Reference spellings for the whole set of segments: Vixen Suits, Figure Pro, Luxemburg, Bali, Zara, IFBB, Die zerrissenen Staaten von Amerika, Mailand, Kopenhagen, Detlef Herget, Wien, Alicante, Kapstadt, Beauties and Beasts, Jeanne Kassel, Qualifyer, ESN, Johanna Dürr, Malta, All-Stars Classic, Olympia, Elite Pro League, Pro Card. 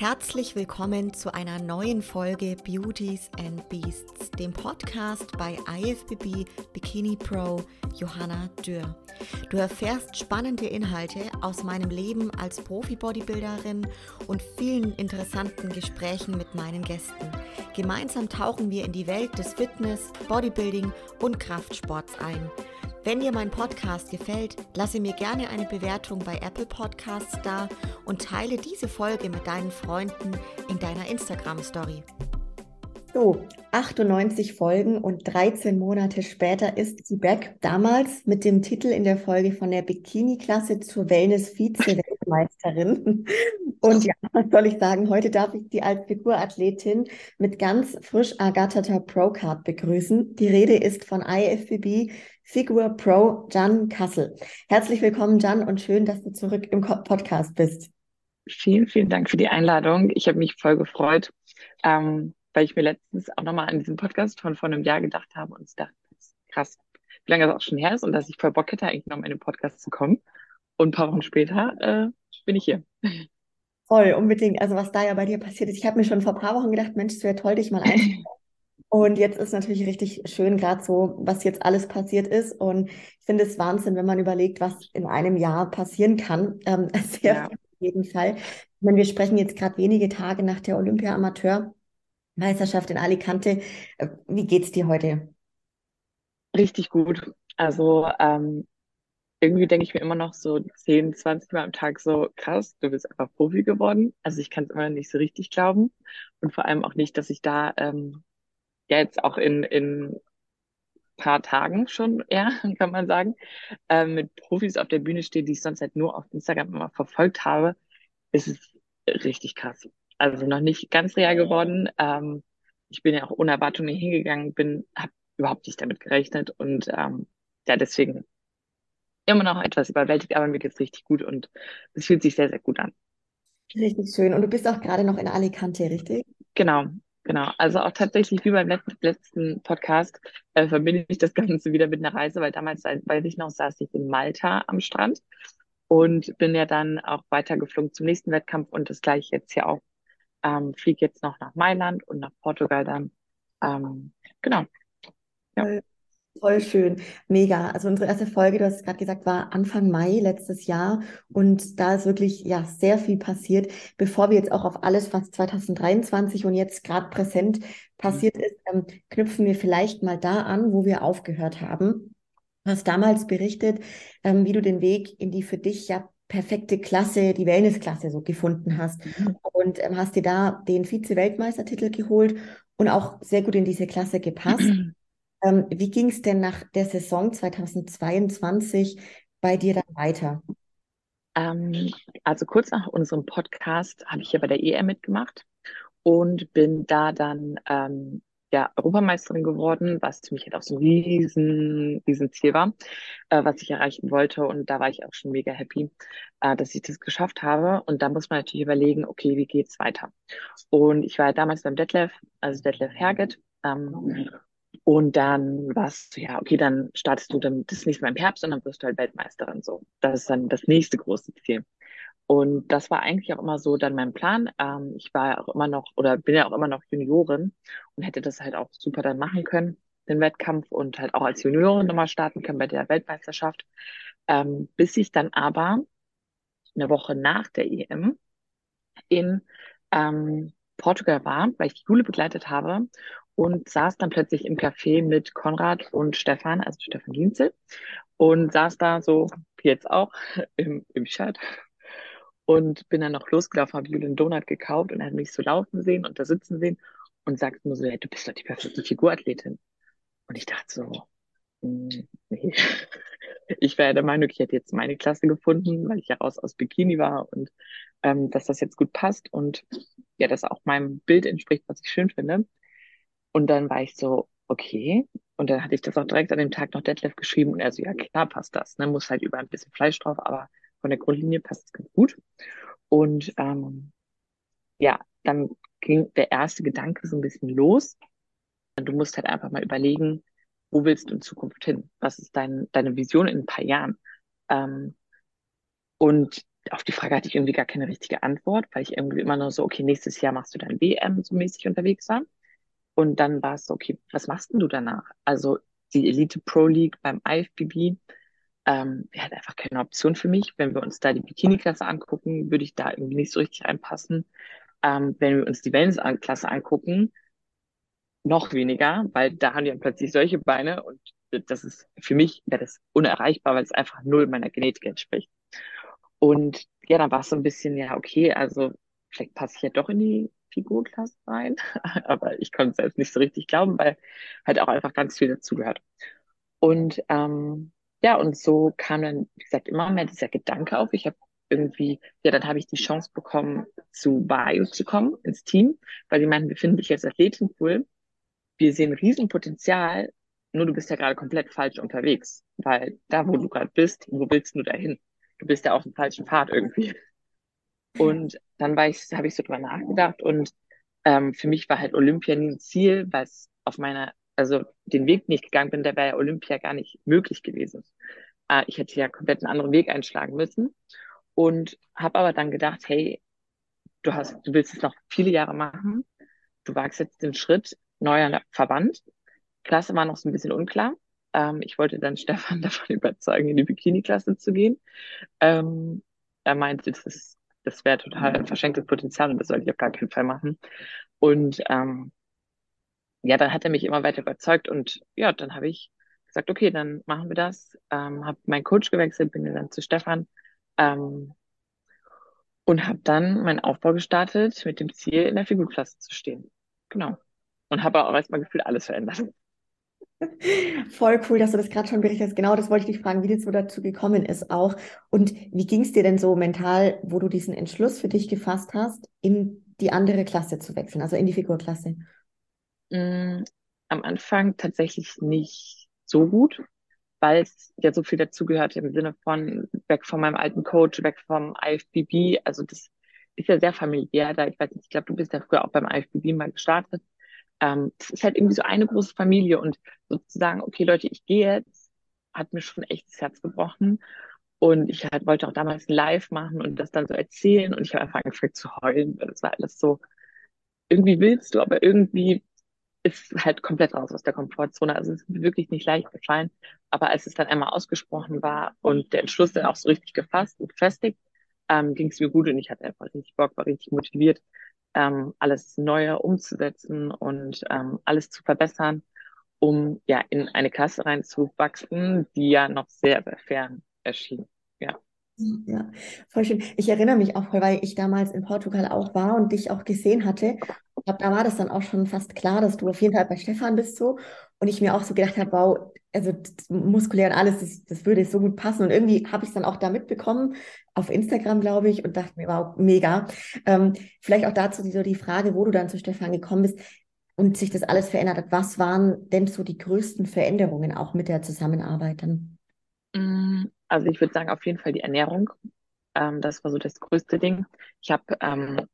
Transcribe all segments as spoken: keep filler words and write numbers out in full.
Herzlich willkommen zu einer neuen Folge Beauties and Beasts, dem Podcast bei I F B B Bikini Pro Johanna Dürr. Du erfährst spannende Inhalte aus meinem Leben als Profi-Bodybuilderin und vielen interessanten Gesprächen mit meinen Gästen. Gemeinsam tauchen wir in die Welt des Fitness, Bodybuilding und Kraftsports ein. Wenn dir mein Podcast gefällt, lasse mir gerne eine Bewertung bei Apple Podcasts da und teile diese Folge mit deinen Freunden in deiner Instagram-Story. So, achtundneunzig Folgen und dreizehn Monate später ist sie back. Damals mit dem Titel in der Folge von der Bikini-Klasse zur Wellness-Vize-Weltmeisterin. Und ja, was soll ich sagen, heute darf ich Sie als Figurathletin mit ganz frisch ergatterter Pro-Card begrüßen. Die Rede ist von I F B B Figur Pro Jeanne Kassel. Herzlich willkommen, Jeanne, und schön, dass du zurück im Podcast bist. Vielen, vielen Dank für die Einladung. Ich habe mich voll gefreut, ähm, weil ich mir letztens auch nochmal an diesen Podcast von vor einem Jahr gedacht habe und dachte, krass, wie lange das auch schon her ist und dass ich voll Bock hätte, eigentlich noch mal in den Podcast zu kommen. Und ein paar Wochen später äh, bin ich hier. Voll, unbedingt. Also was da ja bei dir passiert ist. Ich habe mir schon vor ein paar Wochen gedacht, Mensch, es wäre toll, dich mal einzuladen. Und jetzt ist natürlich richtig schön, gerade so, was jetzt alles passiert ist. Und ich finde es Wahnsinn, wenn man überlegt, was in einem Jahr passieren kann. Ähm, sehr ja. Auf jeden Fall. Ich meine, wir sprechen jetzt gerade wenige Tage nach der Olympia-Amateur-Meisterschaft in Alicante. Wie geht's dir heute? Richtig gut. Also ähm, irgendwie denke ich mir immer noch so zehn, zwanzig Mal am Tag so, krass, du bist einfach Profi geworden. Also ich kann es immer nicht so richtig glauben. Und vor allem auch nicht, dass ich da... Ähm, ja jetzt auch in in paar Tagen schon, ja, kann man sagen, äh, mit Profis auf der Bühne stehe, die ich sonst halt nur auf Instagram immer verfolgt habe, ist es richtig krass. Also noch nicht ganz real geworden. Ähm, ich bin ja auch ohne Erwartungen hingegangen, bin, habe überhaupt nicht damit gerechnet und ähm, ja, deswegen immer noch etwas überwältigt, aber mir geht's richtig gut und es fühlt sich sehr, sehr gut an. Richtig schön. Und du bist auch gerade noch in Alicante, richtig? Genau. Genau, also auch tatsächlich wie beim letzten Podcast äh, verbinde ich das Ganze wieder mit einer Reise, weil damals, weiß ich noch, saß ich in Malta am Strand und bin ja dann auch weitergeflogen zum nächsten Wettkampf und das gleiche jetzt hier auch. Ähm, fliege jetzt noch nach Mailand und nach Portugal dann. Ähm, genau. Ja. Voll schön, mega. Also unsere erste Folge, du hast es gerade gesagt, war Anfang Mai letztes Jahr und da ist wirklich ja sehr viel passiert. Bevor wir jetzt auch auf alles, was zwanzig dreiundzwanzig und jetzt gerade präsent passiert ist, ähm, knüpfen wir vielleicht mal da an, wo wir aufgehört haben. Du hast damals berichtet, ähm, wie du den Weg in die für dich ja perfekte Klasse, die Wellnessklasse so gefunden hast und ähm, hast dir da den Vize-Weltmeistertitel geholt und auch sehr gut in diese Klasse gepasst. Wie ging es denn nach der Saison zwanzig zweiundzwanzig bei dir dann weiter? Ähm, also kurz nach unserem Podcast habe ich ja bei der E M mitgemacht und bin da dann ähm, ja, Europameisterin geworden, was für mich halt auch so ein riesen, riesen Ziel war, äh, was ich erreichen wollte. Und da war ich auch schon mega happy, äh, dass ich das geschafft habe. Und da muss man natürlich überlegen, okay, wie geht's weiter? Und ich war ja damals beim Detlef, also Detlef Herget, ähm, und dann warst du, ja, okay, dann startest du dann das nächste Mal im Herbst und dann wirst du halt Weltmeisterin, so. Das ist dann das nächste große Ziel. Und das war eigentlich auch immer so dann mein Plan. Ähm, ich war ja auch immer noch, oder bin ja auch immer noch Juniorin und hätte das halt auch super dann machen können, den Wettkampf, und halt auch als Juniorin nochmal starten können bei der Weltmeisterschaft. Ähm, bis ich dann aber eine Woche nach der E M in ähm, Portugal war, weil ich die Jule begleitet habe, und saß dann plötzlich im Café mit Konrad und Stefan, also Stefan Dienzel, und saß da so, wie jetzt auch, im, im Shirt und bin dann noch losgelaufen, habe Julian Donut gekauft und hat mich so laufen sehen und da sitzen sehen und sagt nur so, hey, du bist doch die perfekte Figurathletin. Und ich dachte so, nee. Ich war ja der Meinung, ich hätte jetzt meine Klasse gefunden, weil ich ja raus aus Bikini war und ähm, dass das jetzt gut passt und ja, das auch meinem Bild entspricht, was ich schön finde. Und dann war ich so, okay. Und dann hatte ich das auch direkt an dem Tag noch Detlef geschrieben. Und er so, ja klar, passt das. Ne? Muss halt über ein bisschen Fleisch drauf, aber von der Grundlinie passt es ganz gut. Und ähm, ja, dann ging der erste Gedanke so ein bisschen los. Und du musst halt einfach mal überlegen, wo willst du in Zukunft hin? Was ist dein, deine Vision in ein paar Jahren? Ähm, und auf die Frage hatte ich irgendwie gar keine richtige Antwort, weil ich irgendwie immer nur so, okay, nächstes Jahr machst du dann W M so mäßig unterwegs war. Und dann war es so, okay, was machst denn du danach? Also die Elite Pro League beim I F B B ähm, wäre halt einfach keine Option für mich. Wenn wir uns da die Bikini-Klasse angucken, würde ich da irgendwie nicht so richtig reinpassen. Ähm, wenn wir uns die Wellness-Klasse angucken, noch weniger, weil da haben die dann plötzlich solche Beine und das ist für mich, wäre das unerreichbar, weil es einfach null meiner Genetik entspricht. Und ja, dann war es so ein bisschen, ja, okay, also vielleicht passe ich ja doch in die Figurklasse rein, aber ich konnte es selbst nicht so richtig glauben, weil halt auch einfach ganz viel dazugehört. Und ähm, ja, und so kam dann, wie gesagt, immer mehr dieser Gedanke auf. Ich habe irgendwie, ja, dann habe ich die Chance bekommen, zu Bio zu kommen, ins Team, weil die meinten, wir finden dich als Athletin cool. Wir sehen Riesenpotenzial, nur du bist ja gerade komplett falsch unterwegs, weil da, wo du gerade bist, wo willst du da hin? Du bist ja auf dem falschen Pfad irgendwie. Und dann war ich, habe ich so drüber nachgedacht und ähm, für mich war halt Olympia nie ein Ziel, weil es auf meiner, also den Weg, den ich gegangen bin, der wäre ja Olympia gar nicht möglich gewesen. Äh, ich hätte ja komplett einen anderen Weg einschlagen müssen und habe aber dann gedacht, hey, du hast, du willst es noch viele Jahre machen, du wagst jetzt den Schritt, neuer Verband. Klasse war noch so ein bisschen unklar. Ähm, ich wollte dann Stefan davon überzeugen, in die Bikini-Klasse zu gehen. Ähm, er meinte, das ist Das wäre total verschenktes Potenzial und das sollte ich auf gar keinen Fall machen. Und ähm, ja, dann hat er mich immer weiter überzeugt und ja, dann habe ich gesagt, okay, dann machen wir das. Ähm, habe meinen Coach gewechselt, bin dann zu Stefan ähm, und habe dann meinen Aufbau gestartet mit dem Ziel, in der Figurklasse zu stehen. Genau. Und habe auch erstmal gefühlt alles verändert. Voll cool, dass du das gerade schon berichtest. Genau, das wollte ich dich fragen, wie das so dazu gekommen ist auch. Und wie ging es dir denn so mental, wo du diesen Entschluss für dich gefasst hast, in die andere Klasse zu wechseln, also in die Figurklasse? Am Anfang tatsächlich nicht so gut, weil es ja so viel dazugehört im Sinne von weg von meinem alten Coach, weg vom I F B B. Also das ist ja sehr familiär da. Ich weiß nicht, ich glaube, du bist ja früher auch beim I F B B mal gestartet. Ähm, das ist halt irgendwie so eine große Familie und sozusagen, okay Leute, ich gehe jetzt, hat mir schon echt das Herz gebrochen und ich halt wollte auch damals ein Live machen und das dann so erzählen und ich habe einfach angefangen zu heulen, weil das war alles so, irgendwie willst du, aber irgendwie ist halt komplett raus aus der Komfortzone, also es ist mir wirklich nicht leicht gefallen, aber als es dann einmal ausgesprochen war und der Entschluss dann auch so richtig gefasst und gefestigt, ähm, ging es mir gut und ich hatte einfach richtig Bock, war richtig motiviert, Ähm, alles Neue umzusetzen und ähm, alles zu verbessern, um ja in eine Klasse reinzuwachsen, die ja noch sehr, sehr fern erschien. Ja. Ja, voll schön. Ich erinnere mich auch voll, weil ich damals in Portugal auch war und dich auch gesehen hatte. Ich glaube, da war das dann auch schon fast klar, dass du auf jeden Fall bei Stefan bist so. Und ich mir auch so gedacht habe, wow, also muskulär und alles, das, das würde so gut passen. Und irgendwie habe ich es dann auch da mitbekommen, auf Instagram, glaube ich, und dachte mir, wow, mega. Ähm, vielleicht auch dazu die, so die Frage, wo du dann zu Stefan gekommen bist und sich das alles verändert hat. Was waren denn so die größten Veränderungen auch mit der Zusammenarbeit dann? Also ich würde sagen, auf jeden Fall die Ernährung. Ähm, das war so das größte Ding. Ich habe ähm,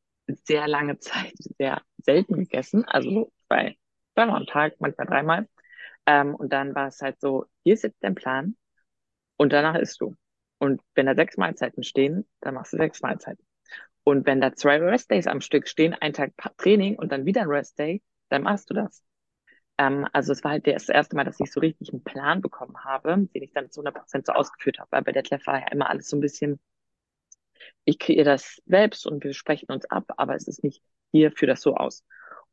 sehr lange Zeit sehr selten gegessen, also bei zweimal am Tag, manchmal dreimal. Ähm, und dann war es halt so, hier ist jetzt dein Plan und danach isst du. Und wenn da sechs Mahlzeiten stehen, dann machst du sechs Mahlzeiten. Und wenn da zwei Restdays am Stück stehen, ein Tag Training und dann wieder ein Restday, dann machst du das. Ähm, also es war halt das erste Mal, dass ich so richtig einen Plan bekommen habe, den ich dann zu hundert Prozent so ausgeführt habe. Weil bei Detlef war ja immer alles so ein bisschen, ich kreiere das selbst und wir sprechen uns ab, aber es ist nicht, hier führt das so aus.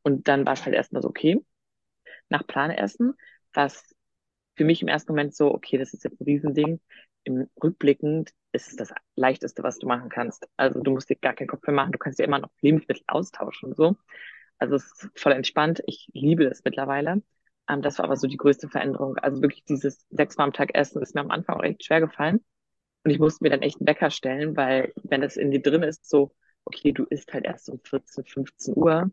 Und dann war es halt erstmal so, okay, nach Plan essen, was für mich im ersten Moment so, okay, das ist jetzt ein Riesending. Im Rückblickend ist es das Leichteste, was du machen kannst. Also du musst dir gar keinen Kopf mehr machen, du kannst ja immer noch Lebensmittel austauschen und so. Also es ist voll entspannt, ich liebe das mittlerweile. Ähm, das war aber so die größte Veränderung. Also wirklich dieses sechsmal am Tag essen ist mir am Anfang auch echt schwer gefallen. Und ich musste mir dann echt einen Wecker stellen, weil wenn das in dir drin ist, so, okay, du isst halt erst um vierzehn, fünfzehn Uhr,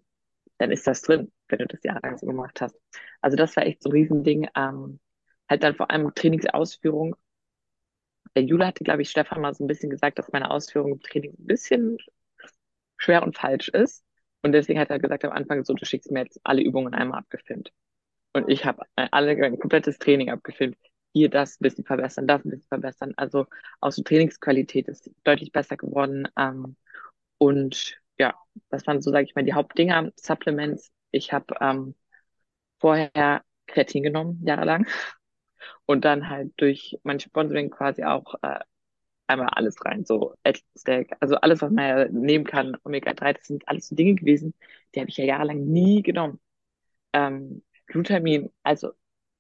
dann ist das drin, wenn du das jahrelang so gemacht hast. Also das war echt so ein Riesending. Ähm, halt dann vor allem Trainingsausführung. Der Jule hatte, glaube ich, Stefan mal so ein bisschen gesagt, dass meine Ausführung im Training ein bisschen schwer und falsch ist. Und deswegen hat er gesagt am Anfang so, du schickst mir jetzt alle Übungen einmal abgefilmt. Und ich habe alle mein komplettes Training abgefilmt. hier das ein bisschen verbessern, das ein bisschen verbessern. Also auch die Trainingsqualität ist deutlich besser geworden. Ähm, und ja, das waren so, sage ich mal, die Hauptdinger. Supplements. Ich habe ähm, vorher Kreatin genommen, jahrelang. Und dann halt durch mein Sponsoring quasi auch äh, einmal alles rein, so Ad-Stack, also alles, was man ja nehmen kann, Omega drei, das sind alles so Dinge gewesen, die habe ich ja jahrelang nie genommen. Ähm, Glutamin, also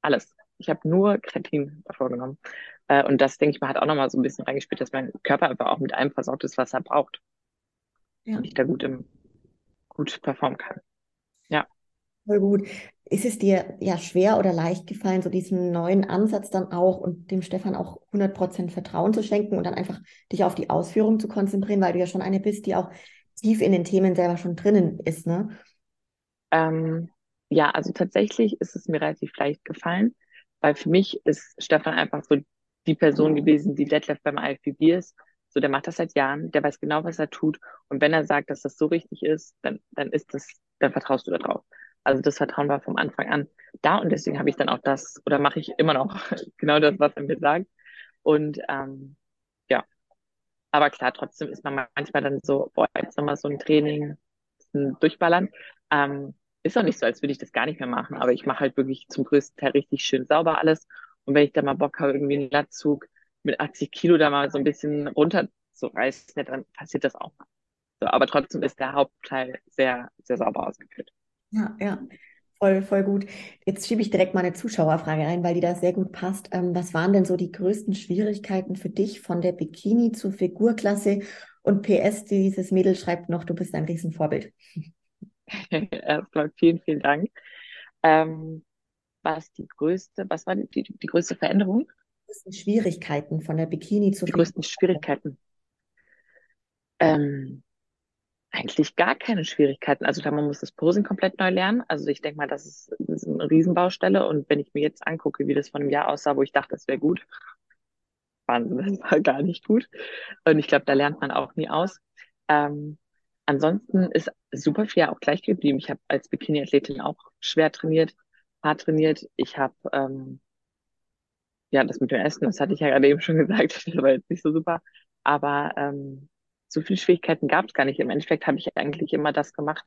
alles. Ich habe nur Kreatin davor genommen. Äh, und das, denke ich mal, hat auch nochmal so ein bisschen reingespielt, dass mein Körper einfach auch mit allem versorgt ist, was er braucht. Ja. Und ich da gut, im, gut performen kann. Ja. Voll gut. Ist es dir ja schwer oder leicht gefallen, so diesen neuen Ansatz dann auch und dem Stefan auch hundert Prozent Vertrauen zu schenken und dann einfach dich auf die Ausführung zu konzentrieren, weil du ja schon eine bist, die auch tief in den Themen selber schon drinnen ist, ne? Ähm, ja, also tatsächlich ist es mir relativ leicht gefallen, weil für mich ist Stefan einfach so die Person gewesen, die Detlef beim I F B B ist. So, der macht das seit Jahren, der weiß genau, was er tut. Und wenn er sagt, dass das so richtig ist, dann, dann ist das, dann vertraust du da drauf. Also das Vertrauen war vom Anfang an da und deswegen habe ich dann auch das, oder mache ich immer noch genau das, was er mir sagt. Und ähm, ja, aber klar, trotzdem ist man manchmal dann so, boah, jetzt nochmal so ein Training, ein Durchballern. Ähm, ist auch nicht so, als würde ich das gar nicht mehr machen, aber ich mache halt wirklich zum größten Teil richtig schön sauber alles. Und wenn ich da mal Bock habe, irgendwie einen Latzug mit achtzig Kilo da mal so ein bisschen runterzureißen, dann passiert das auch mal. So, aber trotzdem ist der Hauptteil sehr, sehr sauber ausgeführt. Ja, ja, voll, voll gut. Jetzt schiebe ich direkt mal eine Zuschauerfrage rein, weil die da sehr gut passt. Ähm, was waren denn so die größten Schwierigkeiten für dich von der Bikini zur Figurklasse? Und P S, dieses Mädel schreibt noch, du bist ein Riesenvorbild. Erstmal vielen, vielen Dank. Ähm, was die größte, was war die, die, die größte Veränderung? Die größten Schwierigkeiten von der Bikini zur Figurklasse. Die größten Schwierigkeiten. Ähm, Eigentlich gar keine Schwierigkeiten. Also da man muss das Posing komplett neu lernen. Also ich denke mal, das ist, das ist eine Riesenbaustelle. Und wenn ich mir jetzt angucke, wie das vor einem Jahr aussah, wo ich dachte, das wäre gut, Wahnsinn, das war gar nicht gut. Und ich glaube, da lernt man auch nie aus. Ähm, ansonsten ist super viel auch gleich geblieben. Ich habe als Bikini-Athletin auch schwer trainiert, hart trainiert. Ich habe, ähm, ja, das mit dem Essen, das hatte ich ja gerade eben schon gesagt, das war jetzt nicht so super. Aber ähm, so viele Schwierigkeiten gab es gar nicht. Im Endeffekt habe ich eigentlich immer das gemacht,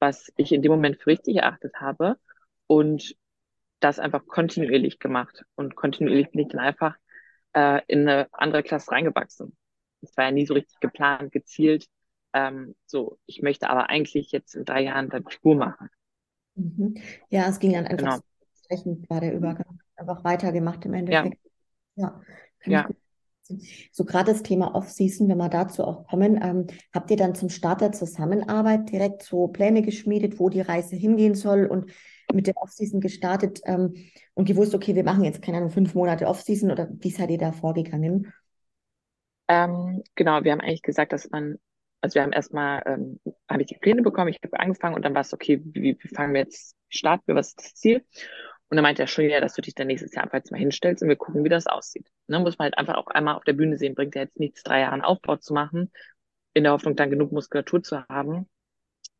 was ich in dem Moment für richtig erachtet habe und das einfach kontinuierlich gemacht. Und kontinuierlich bin ich dann einfach äh, in eine andere Klasse reingewachsen. Das war ja nie so richtig geplant, gezielt. Ähm, so, ich möchte aber eigentlich jetzt in drei Jahren dann Figur machen. Mhm. Ja, es ging dann einfach genau. So, war der Übergang einfach weitergemacht im Endeffekt. Ja, ja. Kann ich so gerade das Thema Off-Season, wenn wir dazu auch kommen, ähm, habt ihr dann zum Start der Zusammenarbeit direkt so Pläne geschmiedet, wo die Reise hingehen soll und mit der Off-Season gestartet ähm, und gewusst, okay, wir machen jetzt, keine Ahnung, fünf Monate Off-Season oder wie seid ihr da vorgegangen? Ähm, genau, wir haben eigentlich gesagt, dass man, also wir haben erstmal, ähm, habe ich die Pläne bekommen, ich habe angefangen und dann war es, okay, wie, wie fangen wir jetzt, starten wir, was ist das Ziel? Und dann meinte er schon, ja, dass du dich dann nächstes Jahr einfach jetzt mal hinstellst und wir gucken, wie das aussieht. Und dann muss man halt einfach auch einmal auf der Bühne sehen, bringt ja jetzt nichts, drei Jahre einen Aufbau zu machen, in der Hoffnung, dann genug Muskulatur zu haben.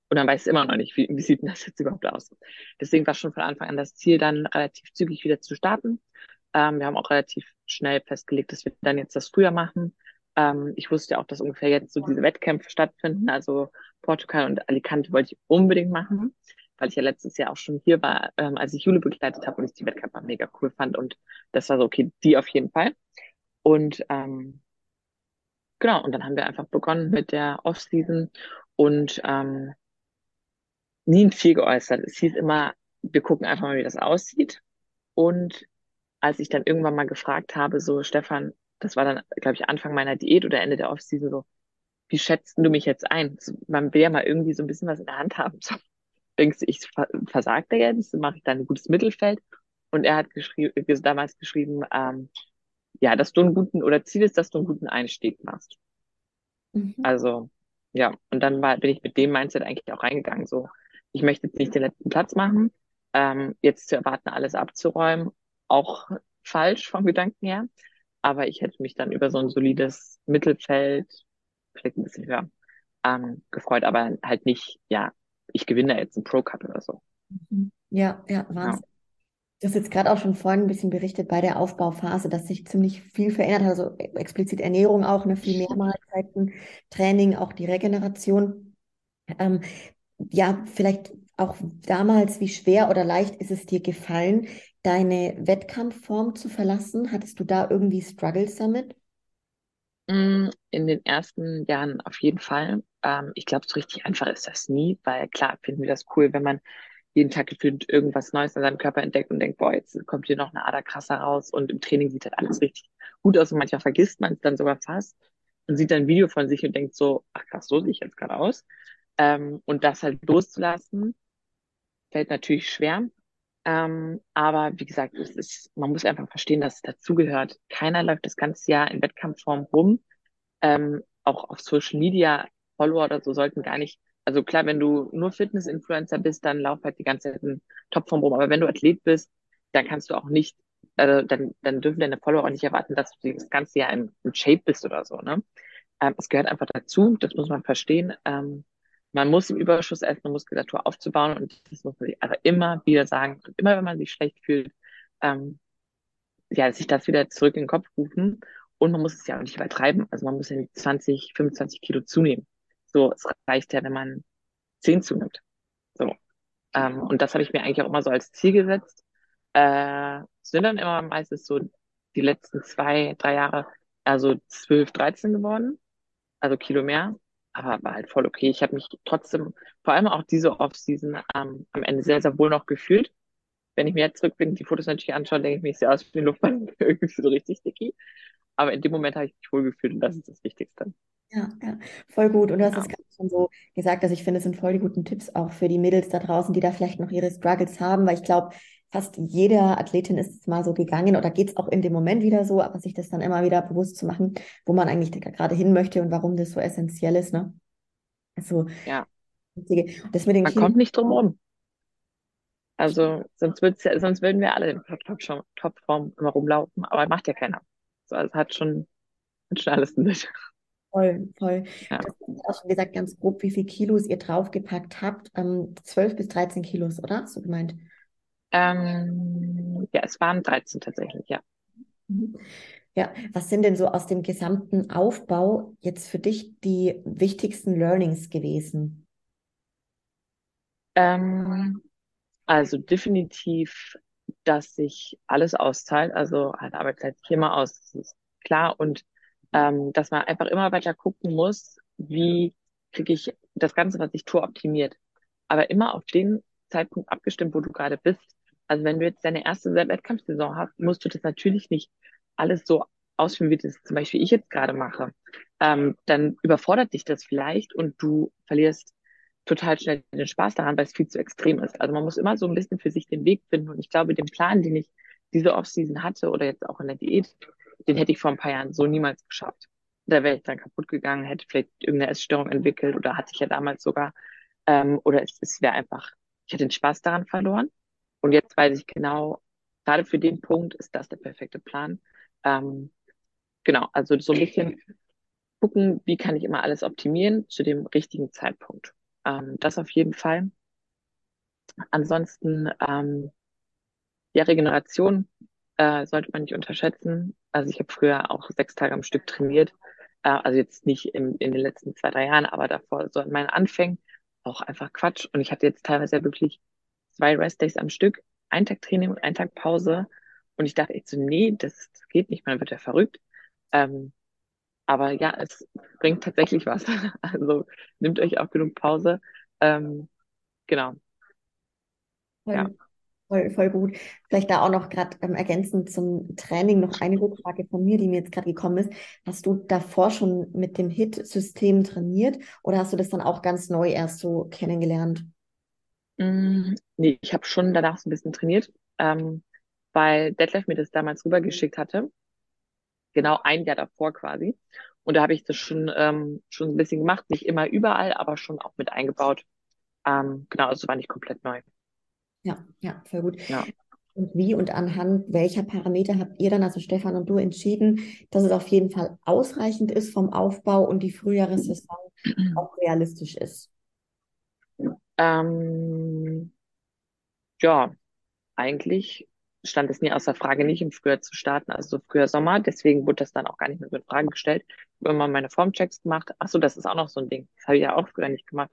Und dann weiß ich immer noch nicht, wie, wie sieht denn das jetzt überhaupt aus. Deswegen war schon von Anfang an das Ziel, dann relativ zügig wieder zu starten. Ähm, wir haben auch relativ schnell festgelegt, dass wir dann jetzt das Frühjahr machen. Ähm, ich wusste ja auch, dass ungefähr jetzt so diese Wettkämpfe stattfinden. Also Portugal und Alicante wollte ich unbedingt machen, weil ich ja letztes Jahr auch schon hier war, ähm, als ich Jule begleitet habe und ich die Wettkämpfe mega cool fand. Und das war so, okay, die auf jeden Fall. Und ähm, genau, und dann haben wir einfach begonnen mit der Off-Season und ähm, nie viel geäußert. Es hieß immer, wir gucken einfach mal, wie das aussieht. Und als ich dann irgendwann mal gefragt habe, so Stefan, das war dann, glaube ich, Anfang meiner Diät oder Ende der Off-Season, so, wie schätzt du mich jetzt ein? Man will ja mal irgendwie so ein bisschen was in der Hand haben. Denkst du, ich versage da jetzt, mache ich dann ein gutes Mittelfeld? Und er hat geschrie- damals geschrieben, ähm, ja, dass du einen guten, oder Ziel ist, dass du einen guten Einstieg machst. Mhm. Also, ja, und dann war, bin ich mit dem Mindset eigentlich auch reingegangen, so, ich möchte jetzt nicht den letzten Platz machen, ähm, jetzt zu erwarten, alles abzuräumen, auch falsch vom Gedanken her, aber ich hätte mich dann über so ein solides Mittelfeld, vielleicht ein bisschen höher, ähm, gefreut, aber halt nicht, ja, ich gewinne jetzt einen Pro-Cup oder so. Ja, ja, Wahnsinn. Ja. Du hast jetzt gerade auch schon vorhin ein bisschen berichtet bei der Aufbauphase, dass sich ziemlich viel verändert hat, also explizit Ernährung auch, ne, viel mehr Mahlzeiten, Training, auch die Regeneration. Ähm, ja, vielleicht auch damals, wie schwer oder leicht ist es dir gefallen, deine Wettkampfform zu verlassen? Hattest du da irgendwie Struggles damit? In den ersten Jahren auf jeden Fall. Ähm, ich glaube, so richtig einfach ist das nie, weil klar finden wir das cool, wenn man jeden Tag gefühlt irgendwas Neues an seinem Körper entdeckt und denkt, boah, jetzt kommt hier noch eine Ader krasser raus, und im Training sieht halt alles richtig gut aus und manchmal vergisst man es dann sogar fast und sieht dann ein Video von sich und denkt so, ach krass, so sehe ich jetzt gerade aus. Ähm, und das halt loszulassen, fällt natürlich schwer. Ähm, aber wie gesagt, es ist, man muss einfach verstehen, dass es dazugehört. Keiner läuft das ganze Jahr in Wettkampfform rum. Ähm, auch auf Social Media Follower oder so sollten gar nicht, also klar, wenn du nur Fitness-Influencer bist, dann lauf halt die ganze Zeit in Topform rum. Aber wenn du Athlet bist, dann kannst du auch nicht, also dann, dann dürfen deine Follower auch nicht erwarten, dass du das ganze Jahr in, in Shape bist oder so, ne? Ähm, es gehört einfach dazu, das muss man verstehen. Ähm, man muss im Überschuss erst eine Muskulatur aufzubauen, und das muss man sich also immer wieder sagen. Und immer, wenn man sich schlecht fühlt, ähm, ja, sich das wieder zurück in den Kopf rufen. Und man muss es ja auch nicht übertreiben. Also man muss ja nicht zwanzig, fünfundzwanzig Kilo zunehmen. So, es reicht ja, wenn man zehn zunimmt. So. Ähm, und das habe ich mir eigentlich auch immer so als Ziel gesetzt. Äh, sind dann immer meistens so die letzten zwei, drei Jahre, also zwölf, dreizehn geworden. Also Kilo mehr. Aber war halt voll okay. Ich habe mich trotzdem, vor allem auch diese Off-Season, ähm, am Ende sehr, sehr wohl noch gefühlt. Wenn ich mir jetzt zurückblickend die Fotos natürlich anschaue, denke ich mir, ich sehe aus wie eine Luftballon, irgendwie so richtig sticky. Aber in dem Moment habe ich mich wohl gefühlt, und das ist das Wichtigste. Ja, ja, voll gut. Und du hast es gerade schon so gesagt, dass ich finde, es sind voll die guten Tipps auch für die Mädels da draußen, die da vielleicht noch ihre Struggles haben, weil ich glaube, fast jeder Athletin ist es mal so gegangen oder geht es auch in dem Moment wieder so, aber sich das dann immer wieder bewusst zu machen, wo man eigentlich gerade hin möchte und warum das so essentiell ist, ne? Also, ja. Das mit den man Kilo- kommt nicht drum rum. Also, sonst, ja, sonst würden wir alle in Topform immer rumlaufen, aber macht ja keiner. So, also, hat schon, hat schon alles mit. Voll, voll. Ja. Du hast auch schon gesagt, ganz grob, wie viel Kilos ihr draufgepackt habt. Ähm, zwölf bis dreizehn Kilos, oder? Hast du gemeint? Ähm, ja, es waren dreizehn tatsächlich, ja. Ja, was sind denn so aus dem gesamten Aufbau jetzt für dich die wichtigsten Learnings gewesen? Ähm, also definitiv, dass sich alles auszahlt. Also halt Arbeitszeitthema aus, das ist klar, und Ähm, dass man einfach immer weiter gucken muss, wie kriege ich das Ganze, was ich tue, optimiert. Aber immer auf den Zeitpunkt abgestimmt, wo du gerade bist. Also wenn du jetzt deine erste Wettkampfsaison hast, musst du das natürlich nicht alles so ausführen, wie das zum Beispiel ich jetzt gerade mache. Ähm, dann überfordert dich das vielleicht und du verlierst total schnell den Spaß daran, weil es viel zu extrem ist. Also man muss immer so ein bisschen für sich den Weg finden. Und ich glaube, den Plan, den ich diese Offseason hatte oder jetzt auch in der Diät, den hätte ich vor ein paar Jahren so niemals geschafft. Da wäre ich dann kaputt gegangen, hätte vielleicht irgendeine Essstörung entwickelt oder hatte ich ja damals sogar. Ähm, oder es, es wäre einfach, ich hätte den Spaß daran verloren. Und jetzt weiß ich genau, gerade für den Punkt ist das der perfekte Plan. Ähm, genau, also so ein bisschen gucken, wie kann ich immer alles optimieren zu dem richtigen Zeitpunkt. Ähm, das auf jeden Fall. Ansonsten, ähm, ja, Regeneration äh, sollte man nicht unterschätzen. Also ich habe früher auch sechs Tage am Stück trainiert, also jetzt nicht in, in den letzten zwei, drei Jahren, aber davor so in meinen Anfängen auch einfach Quatsch. Und ich hatte jetzt teilweise ja wirklich zwei Restdays am Stück, einen Tag Training und einen Tag Pause. Und ich dachte echt so, nee, das geht nicht, man wird ja verrückt. Ähm, aber ja, es bringt tatsächlich was. Also nehmt euch auch genug Pause. Ähm, genau. Ja. Voll, voll gut. Vielleicht da auch noch gerade ähm, ergänzend zum Training noch eine gute Frage von mir, die mir jetzt gerade gekommen ist. Hast du davor schon mit dem H I I T-System trainiert oder hast du das dann auch ganz neu erst so kennengelernt? Mm, nee, ich habe schon danach so ein bisschen trainiert, ähm, weil Detlef mir das damals rübergeschickt hatte. Genau ein Jahr davor quasi. Und da habe ich das schon, ähm, schon ein bisschen gemacht. Nicht immer überall, aber schon auch mit eingebaut. Ähm, genau, also war nicht komplett neu. Ja, ja, voll gut. Ja. Und wie und anhand welcher Parameter habt ihr dann, also Stefan und du, entschieden, dass es auf jeden Fall ausreichend ist vom Aufbau und die frühere Saison auch realistisch ist? Ähm, ja, eigentlich stand es nie außer Frage, nicht im Frühjahr zu starten, also so früher Sommer. Deswegen wurde das dann auch gar nicht mehr mit Fragen gestellt. Ich habe immer meine Formchecks gemacht. Achso, das ist auch noch so ein Ding. Das habe ich ja auch früher nicht gemacht.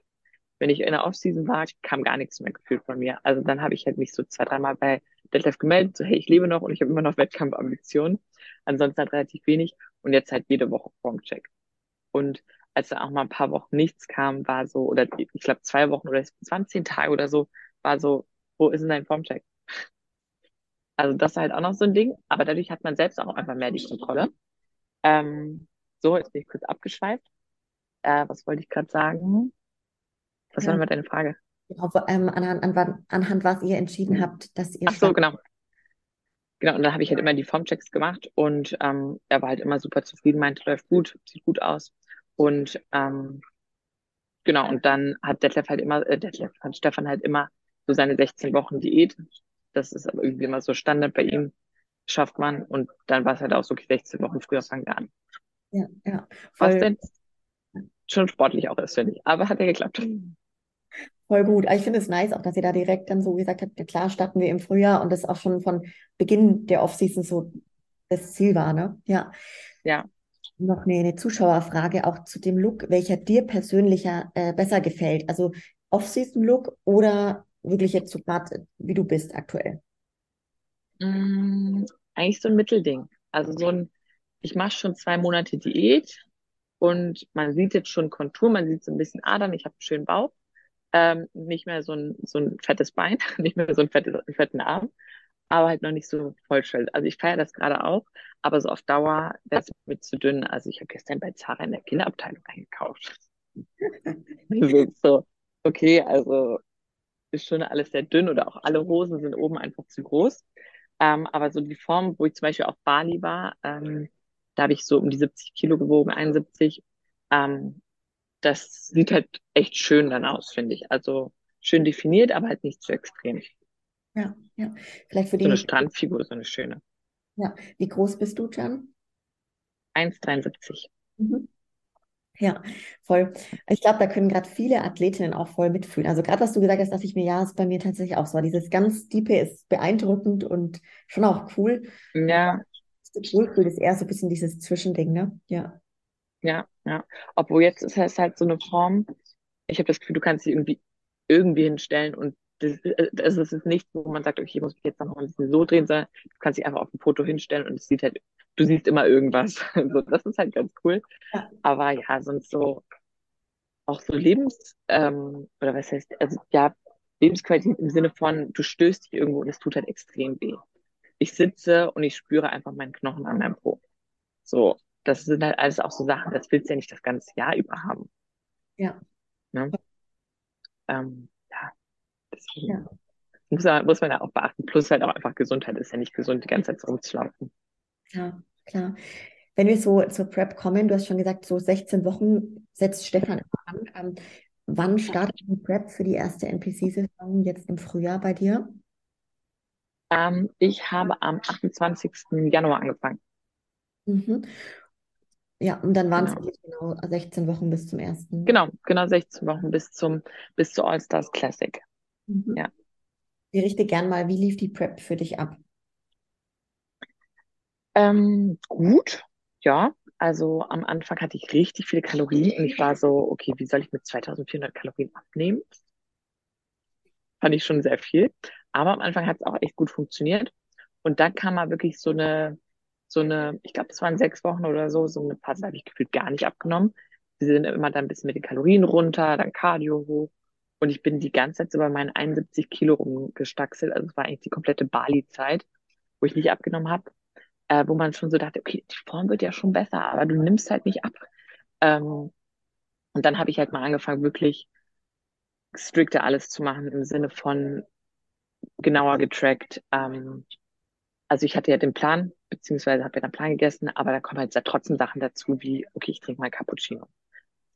Wenn ich in der Offseason war, kam gar nichts mehr gefühlt von mir. Also dann habe ich halt mich so zwei, dreimal bei Detlef gemeldet, so hey, ich lebe noch und ich habe immer noch Wettkampfambitionen. Ansonsten halt relativ wenig und jetzt halt jede Woche Formcheck. Und als dann auch mal ein paar Wochen nichts kam, war so, oder ich glaube zwei Wochen oder zwanzig Tage oder so, war so, wo ist denn dein Formcheck? Also das ist halt auch noch so ein Ding, aber dadurch hat man selbst auch einfach mehr die Kontrolle. Ähm, so, jetzt bin ich kurz abgeschweift. Äh, was wollte ich gerade sagen? Was war denn deine Frage? Genau, ähm, anhand, anhand, anhand was ihr entschieden habt, dass ihr... Ach so, genau. Genau, und dann habe ich halt immer die Formchecks gemacht und ähm, er war halt immer super zufrieden, meinte, läuft gut, sieht gut aus. Und ähm, genau, und dann hat Detlef halt immer, äh, Detlef, hat Stefan halt immer so seine sechzehn Wochen Diät. Das ist aber irgendwie immer so Standard bei ihm, schafft man. Und dann war es halt auch so, okay, sechzehn Wochen früher fangen wir an. Ja, ja. Voll. Was denn schon sportlich auch ist, finde ich. Aber hat ja geklappt. Voll gut. Also ich finde es nice auch, dass ihr da direkt dann so gesagt habt, klar starten wir im Frühjahr und das auch schon von Beginn der Offseason so das Ziel war, ne? Ja. Ja. Noch eine, eine Zuschauerfrage auch zu dem Look, welcher dir persönlicher äh, besser gefällt. Also Offseason-Look oder wirklich jetzt so gerade, wie du bist aktuell? Mm, eigentlich so ein Mittelding. Also so ein, ich mache schon zwei Monate Diät und man sieht jetzt schon Kontur, man sieht so ein bisschen Adern, ich habe einen schönen Bauch. Ähm, nicht mehr so ein, so ein fettes Bein, nicht mehr so ein fettes, fetten Arm, aber halt noch nicht so vollständig. Also ich feiere das gerade auch, aber so auf Dauer das wird zu dünn. Also ich habe gestern bei Zara in der Kinderabteilung eingekauft. So, okay, also ist schon alles sehr dünn oder auch alle Hosen sind oben einfach zu groß. Ähm, aber so die Form, wo ich zum Beispiel auf Bali war, ähm, da habe ich so um die siebzig Kilo gewogen, einundsiebzig. Ähm, Das sieht halt echt schön dann aus, finde ich. Also schön definiert, aber halt nicht zu extrem. Ja, ja. Vielleicht für die... So eine Strandfigur, so eine schöne. Ja. Wie groß bist du, Jeanne? eins Komma dreiundsiebzig. Mhm. Ja, voll. Ich glaube, da können gerade viele Athletinnen auch voll mitfühlen. Also gerade, was du gesagt hast, dachte ich mir, ja, ist bei mir tatsächlich auch so. Dieses ganz Diepe ist beeindruckend und schon auch cool. Ja. Das Wohlfühl ist eher so ein bisschen dieses Zwischending, ne? Ja. Ja, ja. Obwohl jetzt ist es halt so eine Form, ich habe das Gefühl, du kannst sie irgendwie irgendwie hinstellen und das, das ist nicht, wo man sagt, okay, ich muss mich jetzt noch ein bisschen so drehen, sondern du kannst dich einfach auf ein Foto hinstellen und es sieht halt, du siehst immer irgendwas. So, das ist halt ganz cool. Aber ja, sonst so auch so Lebens, ähm, oder was heißt, also ja, Lebensqualität im Sinne von, du stößt dich irgendwo und es tut halt extrem weh. Ich sitze und ich spüre einfach meinen Knochen an meinem Po. So. Das sind halt alles auch so Sachen, das willst du ja nicht das ganze Jahr über haben. Ja. Ne? Ähm, ja. Deswegen ja. Muss, man, muss man ja auch beachten. Plus halt auch einfach Gesundheit. Ist ja nicht gesund, die ganze Zeit so rumzulaufen. Klar, klar. Wenn wir so zur Prep kommen, du hast schon gesagt, so sechzehn Wochen setzt Stefan an. Ähm, wann startet die Prep für die erste N P C-Saison jetzt im Frühjahr bei dir? Ähm, ich habe am achtundzwanzigsten Januar angefangen. Mhm. Ja, und dann waren es genau. genau sechzehn Wochen bis zum ersten. Genau, genau sechzehn Wochen bis zum bis zur All-Stars Classic. Mhm. Ja. Ich richte gern mal, wie lief die Prep für dich ab? Ähm, gut, ja. Also am Anfang hatte ich richtig viele Kalorien und ich war so, okay, wie soll ich mit zweitausendvierhundert Kalorien abnehmen? Fand ich schon sehr viel. Aber am Anfang hat es auch echt gut funktioniert. Und dann kam mal wirklich so eine So eine, ich glaube, es waren sechs Wochen oder so, so eine Phase habe ich gefühlt gar nicht abgenommen. Wir sind immer dann ein bisschen mit den Kalorien runter, dann Cardio hoch. Und ich bin die ganze Zeit über meinen einundsiebzig Kilo rumgestaxelt. Also es war eigentlich die komplette Bali-Zeit, wo ich nicht abgenommen habe. Äh, wo man schon so dachte, okay, die Form wird ja schon besser, aber du nimmst halt nicht ab. Ähm, und dann habe ich halt mal angefangen, wirklich strikter alles zu machen, im Sinne von genauer getrackt. Ähm, also ich hatte ja den Plan, beziehungsweise habe ja dann Plan gegessen, aber da kommen halt trotzdem Sachen dazu, wie, okay, ich trinke mal Cappuccino.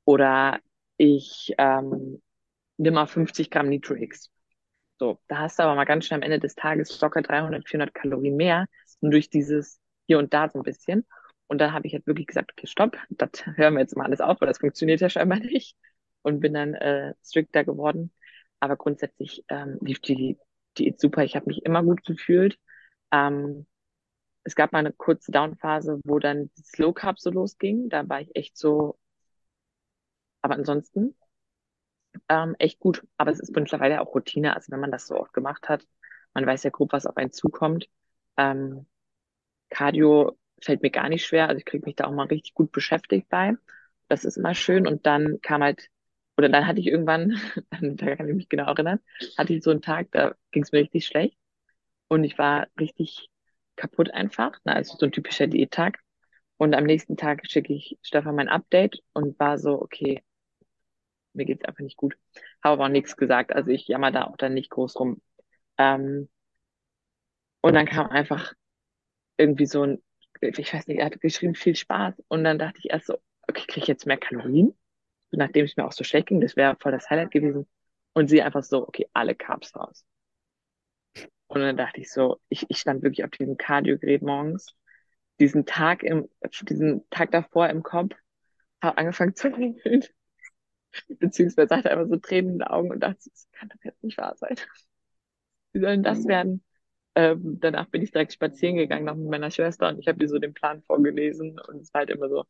Oder ich ähm, nimm mal fünfzig Gramm Nitrix. So, da hast du aber mal ganz schnell am Ende des Tages locker dreihundert, vierhundert Kalorien mehr. Und durch dieses hier und da so ein bisschen. Und dann habe ich halt wirklich gesagt, okay, stopp, das hören wir jetzt mal alles auf, weil das funktioniert ja scheinbar nicht. Und bin dann äh, strikter geworden. Aber grundsätzlich ähm, lief die Diät super. Ich habe mich immer gut gefühlt. Ähm, es gab mal eine kurze Downphase, wo dann die Slow Carb so losging. Da war ich echt so, aber ansonsten ähm, echt gut. Aber es ist mittlerweile auch Routine. Also wenn man das so oft gemacht hat, man weiß ja grob, was auf einen zukommt. Ähm, Cardio fällt mir gar nicht schwer. Also ich kriege mich da auch mal richtig gut beschäftigt bei. Das ist immer schön. Und dann kam halt, oder dann hatte ich irgendwann, da kann ich mich genau erinnern, hatte ich so einen Tag, da ging es mir richtig schlecht. Und ich war richtig kaputt einfach. Na, also so ein typischer Diättag. Und am nächsten Tag schicke ich Stefan mein Update und war so, okay, mir geht's einfach nicht gut. Habe aber auch nichts gesagt. Also ich jammer da auch dann nicht groß rum. Ähm, und dann kam einfach irgendwie so ein, ich weiß nicht, er hat geschrieben, viel Spaß. Und dann dachte ich erst so, okay, kriege ich jetzt mehr Kalorien? Und nachdem es mir auch so schlecht ging, das wäre voll das Highlight gewesen. Und sie einfach so, okay, alle Carbs raus. Und dann dachte ich so, ich, ich stand wirklich auf diesem Cardio-Gerät morgens, diesen Tag im, diesen Tag davor im Kopf, habe angefangen zu reden, beziehungsweise hatte einfach so Tränen in den Augen und dachte, das kann doch jetzt nicht wahr sein. Wie soll denn das werden? Ähm, danach bin ich direkt spazieren gegangen, noch mit meiner Schwester, und ich habe ihr so den Plan vorgelesen, und es war halt immer so,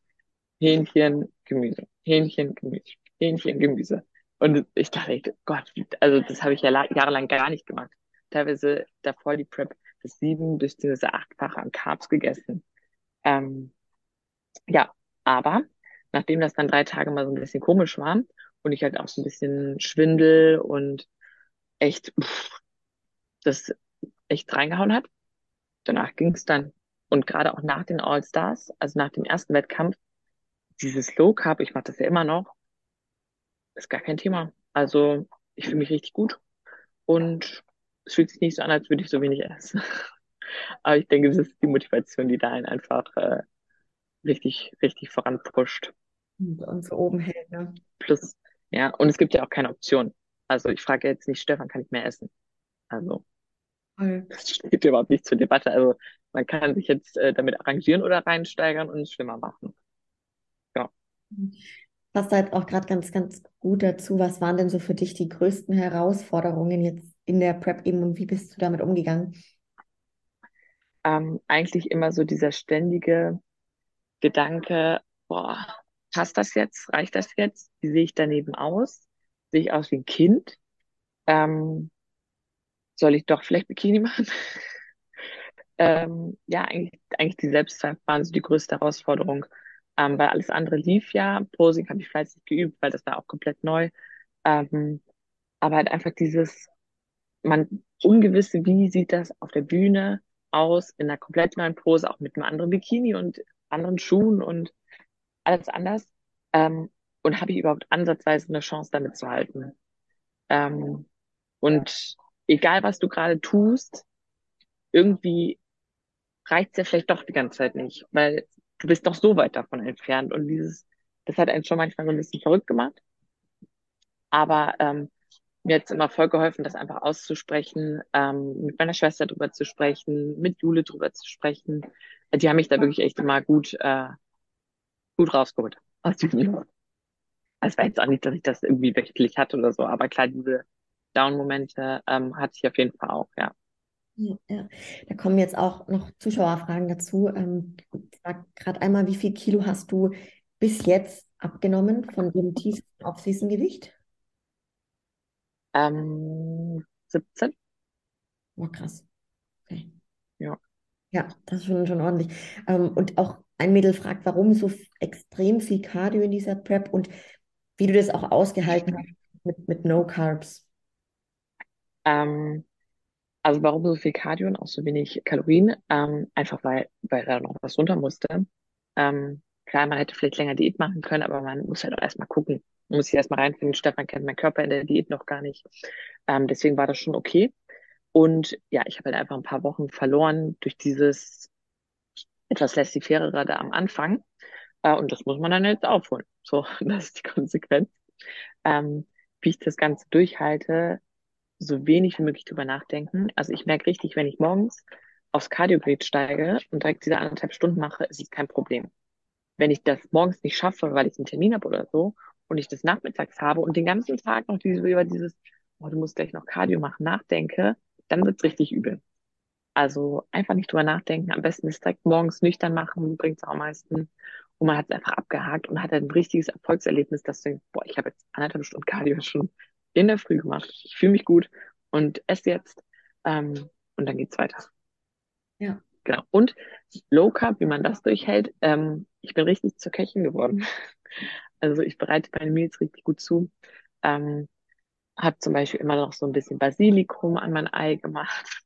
Hähnchen, Gemüse, Hähnchen, Gemüse, Hähnchen, Gemüse. Und ich dachte, Gott, also das habe ich ja jahrelang gar nicht gemacht. Teilweise davor die Prep das sieben- bis das achtfache an Carbs gegessen. Ähm, ja, aber nachdem das dann drei Tage mal so ein bisschen komisch war und ich halt auch so ein bisschen Schwindel und echt pff, das echt reingehauen hat, danach ging es dann. Und gerade auch nach den All-Stars, also nach dem ersten Wettkampf, dieses Low Carb, ich mache das ja immer noch, ist gar kein Thema. Also ich fühle mich richtig gut und es fühlt sich nicht so an, als würde ich so wenig essen. Aber ich denke, das ist die Motivation, die da einen einfach äh, richtig, richtig voranpusht. Und uns oben hält, ne? Plus, ja, und es gibt ja auch keine Option. Also ich frage jetzt nicht, Stefan, kann ich mehr essen? Also okay. Das steht überhaupt nicht zur Debatte. Also man kann sich jetzt äh, damit arrangieren oder reinsteigern und es schlimmer machen. Ja. Passt halt auch gerade ganz, ganz gut dazu. Was waren denn so für dich die größten Herausforderungen jetzt in der Prep eben und wie bist du damit umgegangen? Ähm, eigentlich immer so dieser ständige Gedanke, boah, passt das jetzt? Reicht das jetzt? Wie sehe ich daneben aus? Sehe ich aus wie ein Kind? Ähm, soll ich doch vielleicht Bikini machen? ähm, ja, eigentlich, eigentlich die Selbstzweifel waren so die größte Herausforderung, ähm, weil alles andere lief ja. Posing habe ich fleißig geübt, weil das war auch komplett neu. Ähm, aber halt einfach dieses man Ungewisse, wie sieht das auf der Bühne aus, in einer komplett neuen Pose, auch mit einem anderen Bikini und anderen Schuhen und alles anders. Ähm, und habe ich überhaupt ansatzweise eine Chance, damit zu halten? Ähm, und egal, was du gerade tust, irgendwie reicht es ja vielleicht doch die ganze Zeit nicht, weil du bist doch so weit davon entfernt. Und dieses, das hat einen schon manchmal so ein bisschen verrückt gemacht. Aber ähm, mir hat es immer voll geholfen, das einfach auszusprechen, ähm, mit meiner Schwester drüber zu sprechen, mit Jule drüber zu sprechen. Die haben mich da wirklich echt immer gut, äh, gut rausgeholt aus diesem Jahr. Es war jetzt auch nicht, dass ich das irgendwie wöchentlich hatte oder so, aber klar, diese Down-Momente ähm, hatte ich auf jeden Fall auch, ja. Ja, ja. Da kommen jetzt auch noch Zuschauerfragen dazu. Ähm, sag gerade einmal, wie viel Kilo hast du bis jetzt abgenommen von dem tiefsten Off-Season-Gewicht? Ähm, siebzehn. Oh, krass. Okay. Ja. Ja, das ist schon, schon ordentlich. Ähm, und auch ein Mädel fragt, warum so extrem viel Cardio in dieser Prep und wie du das auch ausgehalten hast mit, mit No Carbs. Ähm, also warum so viel Cardio und auch so wenig Kalorien? Ähm, einfach weil, weil da noch was runter musste. Ähm, klar, man hätte vielleicht länger Diät machen können, aber man muss halt auch erstmal gucken. Muss ich erstmal reinfinden, Stefan kennt meinen Körper in der Diät noch gar nicht. Ähm, deswegen war das schon okay. Und ja, ich habe halt einfach ein paar Wochen verloren durch dieses etwas laissez-faire da am Anfang. Äh, und das muss man dann jetzt aufholen. So, das ist die Konsequenz. Ähm, wie ich das Ganze durchhalte, so wenig wie möglich drüber nachdenken. Also ich merke richtig, wenn ich morgens aufs Cardio-Gerät steige und direkt diese anderthalb Stunden mache, ist es kein Problem. Wenn ich das morgens nicht schaffe, weil ich einen Termin habe oder so, und ich das nachmittags habe und den ganzen Tag noch diese, über dieses, oh, du musst gleich noch Cardio machen, nachdenke, dann wird's richtig übel. Also einfach nicht drüber nachdenken. Am besten ist direkt morgens nüchtern machen, bringt es am meisten. Und man hat es einfach abgehakt und hat ein richtiges Erfolgserlebnis, dass du denkst, boah, ich habe jetzt anderthalb Stunden Cardio schon in der Früh gemacht. Ich fühle mich gut und esse jetzt. Ähm, und dann geht's weiter. Ja. Genau. Und Low Carb, wie man das durchhält, ähm, ich bin richtig zur Köchin geworden. Also ich bereite meine Meals richtig gut zu. Ähm, habe zum Beispiel immer noch so ein bisschen Basilikum an mein Ei gemacht.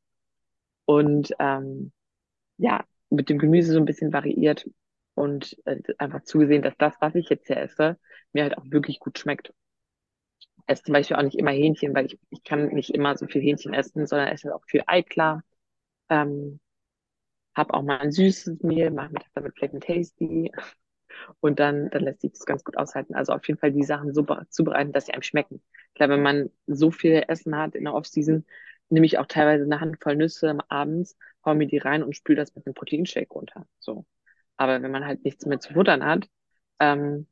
Und ähm, ja, mit dem Gemüse so ein bisschen variiert und äh, einfach zugesehen, dass das, was ich jetzt hier esse, mir halt auch wirklich gut schmeckt. Ich esse zum Beispiel auch nicht immer Hähnchen, weil ich, ich kann nicht immer so viel Hähnchen essen, sondern esse auch viel Eiklar. Ähm, habe auch mal ein süßes Mehl, mache mir das damit Flaventasty und dann, dann lässt sich das ganz gut aushalten. Also auf jeden Fall die Sachen so zubereiten, dass sie einem schmecken. Klar, wenn man so viel Essen hat in der Offseason, nehme ich auch teilweise eine Handvoll Nüsse abends, hau mir die rein und spüle das mit einem Proteinshake runter. So. Aber wenn man halt nichts mehr zu futtern hat, ähm,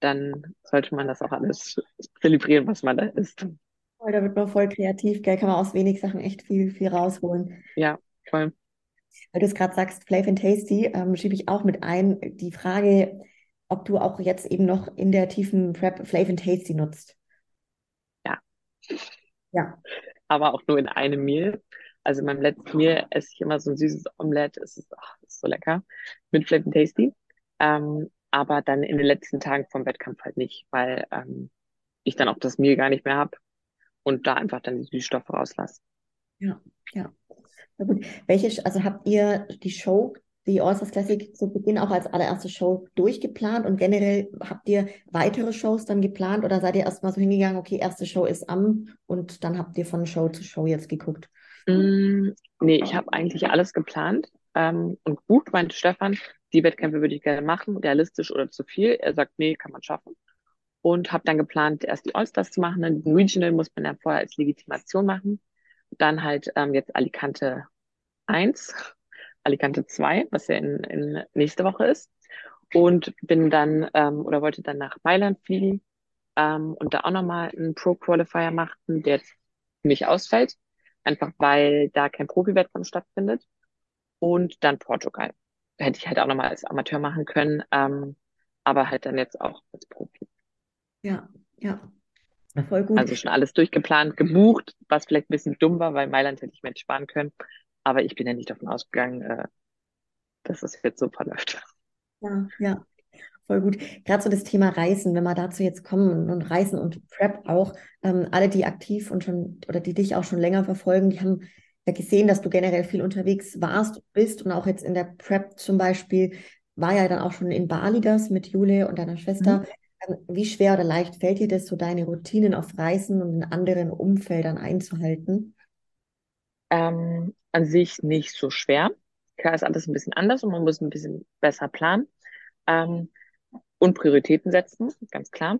dann sollte man das auch alles zelebrieren, was man da isst. Voll, da wird man voll kreativ, gell? Kann man aus wenig Sachen echt viel, viel rausholen. Ja, voll. Weil du es gerade sagst, Flaventasty, ähm, schiebe ich auch mit ein, die Frage, ob du auch jetzt eben noch in der tiefen Prep Flaventasty nutzt. Ja. Ja. Aber auch nur in einem Meal. Also in meinem letzten Meal esse ich immer so ein süßes Omelette. Es ist, ach, ist so lecker. Mit Flaventasty. Ähm, aber dann in den letzten Tagen vom Wettkampf halt nicht, weil ähm, ich dann auch das Meal gar nicht mehr habe und da einfach dann die Süßstoffe rauslasse. Ja, ja. Na gut. Welche, also habt ihr die Show, die All-Stars Classic zu Beginn auch als allererste Show durchgeplant und generell habt ihr weitere Shows dann geplant oder seid ihr erstmal so hingegangen, okay, erste Show ist am und dann habt ihr von Show zu Show jetzt geguckt? Mm, nee, ich habe eigentlich alles geplant ähm, und gut, meinte Stefan, die Wettkämpfe würde ich gerne machen, realistisch oder zu viel. Er sagt, nee, kann man schaffen. Und habe dann geplant, erst die All-Stars zu machen, dann den Regional muss man ja vorher als Legitimation machen. Dann halt ähm, jetzt Alicante eins, Alicante zwei, was ja in, in nächste Woche ist. Und bin dann, ähm, oder wollte dann nach Mailand fliegen ähm, und da auch nochmal einen Pro-Qualifier machen, der jetzt für mich ausfällt. Einfach weil da kein Profi-Wettkampf stattfindet. Und dann Portugal. Hätte ich halt auch nochmal als Amateur machen können, ähm, aber halt dann jetzt auch als Profi. Ja, ja. Voll gut. Also schon alles durchgeplant, gebucht, was vielleicht ein bisschen dumm war, weil Mailand hätte ich mir nicht sparen können. Aber ich bin ja nicht davon ausgegangen, dass es jetzt so verläuft. Ja, ja, voll gut. Gerade so das Thema Reisen, wenn wir dazu jetzt kommen und Reisen und Prep auch, ähm, alle, die aktiv und schon oder die dich auch schon länger verfolgen, die haben ja gesehen, dass du generell viel unterwegs warst, bist und auch jetzt in der Prep zum Beispiel war ja dann auch schon in Bali das mit Jule und deiner Schwester. Mhm. Wie schwer oder leicht fällt dir das, so deine Routinen auf Reisen und in anderen Umfeldern einzuhalten? Ähm, an sich nicht so schwer. Klar ist alles ein bisschen anders und man muss ein bisschen besser planen ähm, und Prioritäten setzen, ganz klar.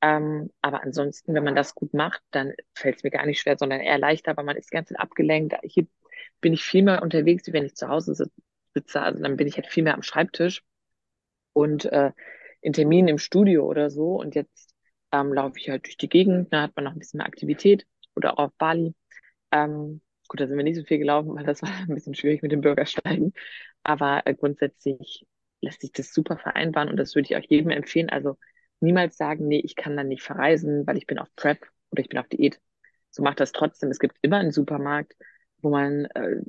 Ähm, aber ansonsten, wenn man das gut macht, dann fällt es mir gar nicht schwer, sondern eher leichter, aber man ist die ganze Zeit abgelenkt. Hier bin ich viel mehr unterwegs, wie wenn ich zu Hause sitze. Also dann bin ich halt viel mehr am Schreibtisch und äh, in Terminen im Studio oder so und jetzt ähm, laufe ich halt durch die Gegend, da hat man noch ein bisschen mehr Aktivität oder auch auf Bali. Ähm, gut, da sind wir nicht so viel gelaufen, weil das war ein bisschen schwierig mit dem Bürgersteigen, aber äh, grundsätzlich lässt sich das super vereinbaren und das würde ich auch jedem empfehlen, also niemals sagen, nee, ich kann dann nicht verreisen, weil ich bin auf Prep oder ich bin auf Diät. So macht das trotzdem, es gibt immer einen Supermarkt, wo man äh,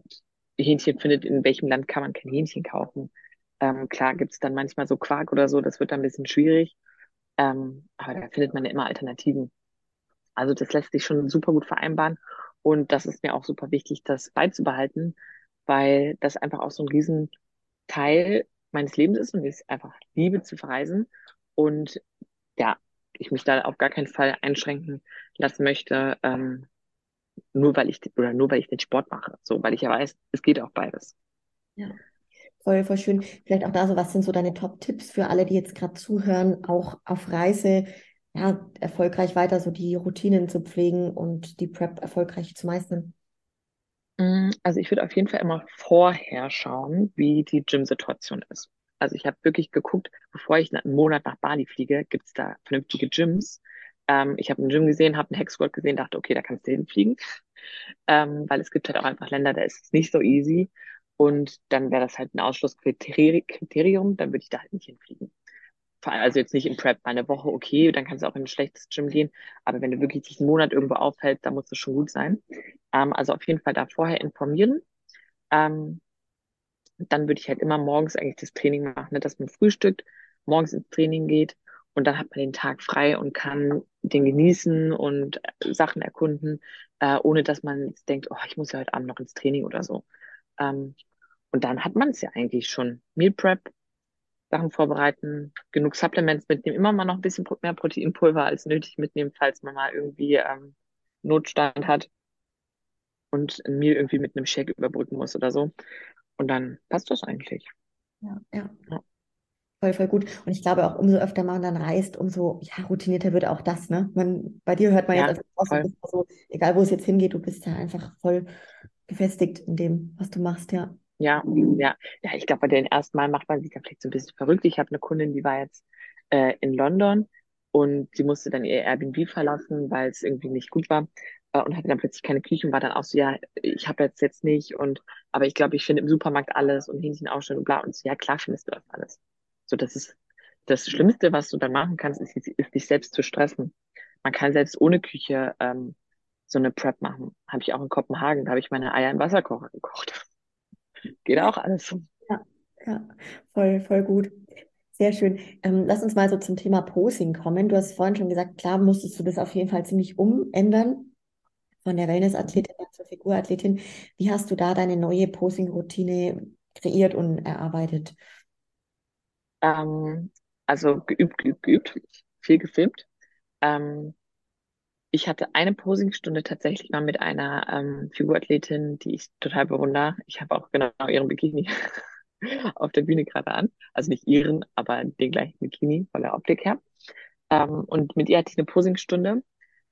Hähnchen findet, in welchem Land kann man kein Hähnchen kaufen. Ähm, klar gibt es dann manchmal so Quark oder so, das wird dann ein bisschen schwierig, ähm, aber da findet man ja immer Alternativen. Also das lässt sich schon super gut vereinbaren und das ist mir auch super wichtig, das beizubehalten, weil das einfach auch so ein Riesenteil meines Lebens ist und ich einfach liebe zu verreisen und ja, ich mich da auf gar keinen Fall einschränken lassen möchte, ähm, nur weil ich oder nur weil ich den Sport mache, so, weil ich ja weiß, es geht auch beides. Ja. Voll, voll schön. Vielleicht auch da so, was sind so deine Top-Tipps für alle, die jetzt gerade zuhören, auch auf Reise, ja, erfolgreich weiter so die Routinen zu pflegen und die Prep erfolgreich zu meistern? Also ich würde auf jeden Fall immer vorher schauen, wie die Gym-Situation ist. Also ich habe wirklich geguckt, bevor ich einen Monat nach Bali fliege, gibt es da vernünftige Gyms. Ähm, ich habe ein Gym gesehen, habe einen Hex-Squad gesehen, dachte, okay, da kannst du hinfliegen. ähm, weil es gibt halt auch einfach Länder, da ist es nicht so easy und dann wäre das halt ein Ausschlusskriterium, dann würde ich da halt nicht hinfliegen. Also jetzt nicht im Prep, mal eine Woche, okay, dann kannst du auch in ein schlechtes Gym gehen, aber wenn du wirklich dich einen Monat irgendwo aufhältst, dann muss das schon gut sein. Ähm, also auf jeden Fall da vorher informieren. Ähm, dann würde ich halt immer morgens eigentlich das Training machen, ne, dass man frühstückt, morgens ins Training geht und dann hat man den Tag frei und kann den genießen und Sachen erkunden, äh, ohne dass man jetzt denkt, oh, ich muss ja heute Abend noch ins Training oder so. Ähm, und dann hat man es ja eigentlich schon. Meal Prep, Sachen vorbereiten, genug Supplements mitnehmen, immer mal noch ein bisschen mehr Proteinpulver als nötig mitnehmen, falls man mal irgendwie ähm, Notstand hat und ein Meal irgendwie mit einem Shake überbrücken muss oder so. Und dann passt das eigentlich. Ja, ja. ja. Voll, voll gut. Und ich glaube auch, umso öfter man dann reist, umso ja, routinierter wird auch das, ne? Man, bei dir hört man ja, jetzt auch so, egal wo es jetzt hingeht, du bist ja einfach voll gefestigt in dem, was du machst, ja. Ja, ja. Ja, ich glaube, bei den ersten Mal macht man sich da vielleicht so ein bisschen verrückt. Ich habe eine Kundin, die war jetzt äh, in London und sie musste dann ihr Airbnb verlassen, weil es irgendwie nicht gut war äh, und hatte dann plötzlich keine Küche und war dann auch so, ja, ich habe jetzt jetzt nicht und aber ich glaube, ich finde im Supermarkt alles und Hähnchen aufstellen und bla und so, ja klar findest du das alles. So, das ist das Schlimmste, was du dann machen kannst, ist, ist dich selbst zu stressen. Man kann selbst ohne Küche ähm, so eine Prep machen. Habe ich auch in Kopenhagen, da habe ich meine Eier im Wasserkocher gekocht. Geht auch alles. Ja, ja, voll, voll gut. Sehr schön. Ähm, lass uns mal so zum Thema Posing kommen. Du hast vorhin schon gesagt, klar musstest du das auf jeden Fall ziemlich umändern. Von der Wellness-Athletin zur Figurathletin. Wie hast du da deine neue Posing-Routine kreiert und erarbeitet? Ähm, also geübt, geübt, geübt. Viel gefilmt. Ähm, Ich hatte eine Posingstunde tatsächlich mal mit einer ähm, Figurathletin, die ich total bewundere. Ich habe auch genau ihren Bikini auf der Bühne gerade an. Also nicht ihren, aber den gleichen Bikini von der Optik her. Ähm, und mit ihr hatte ich eine Posingstunde,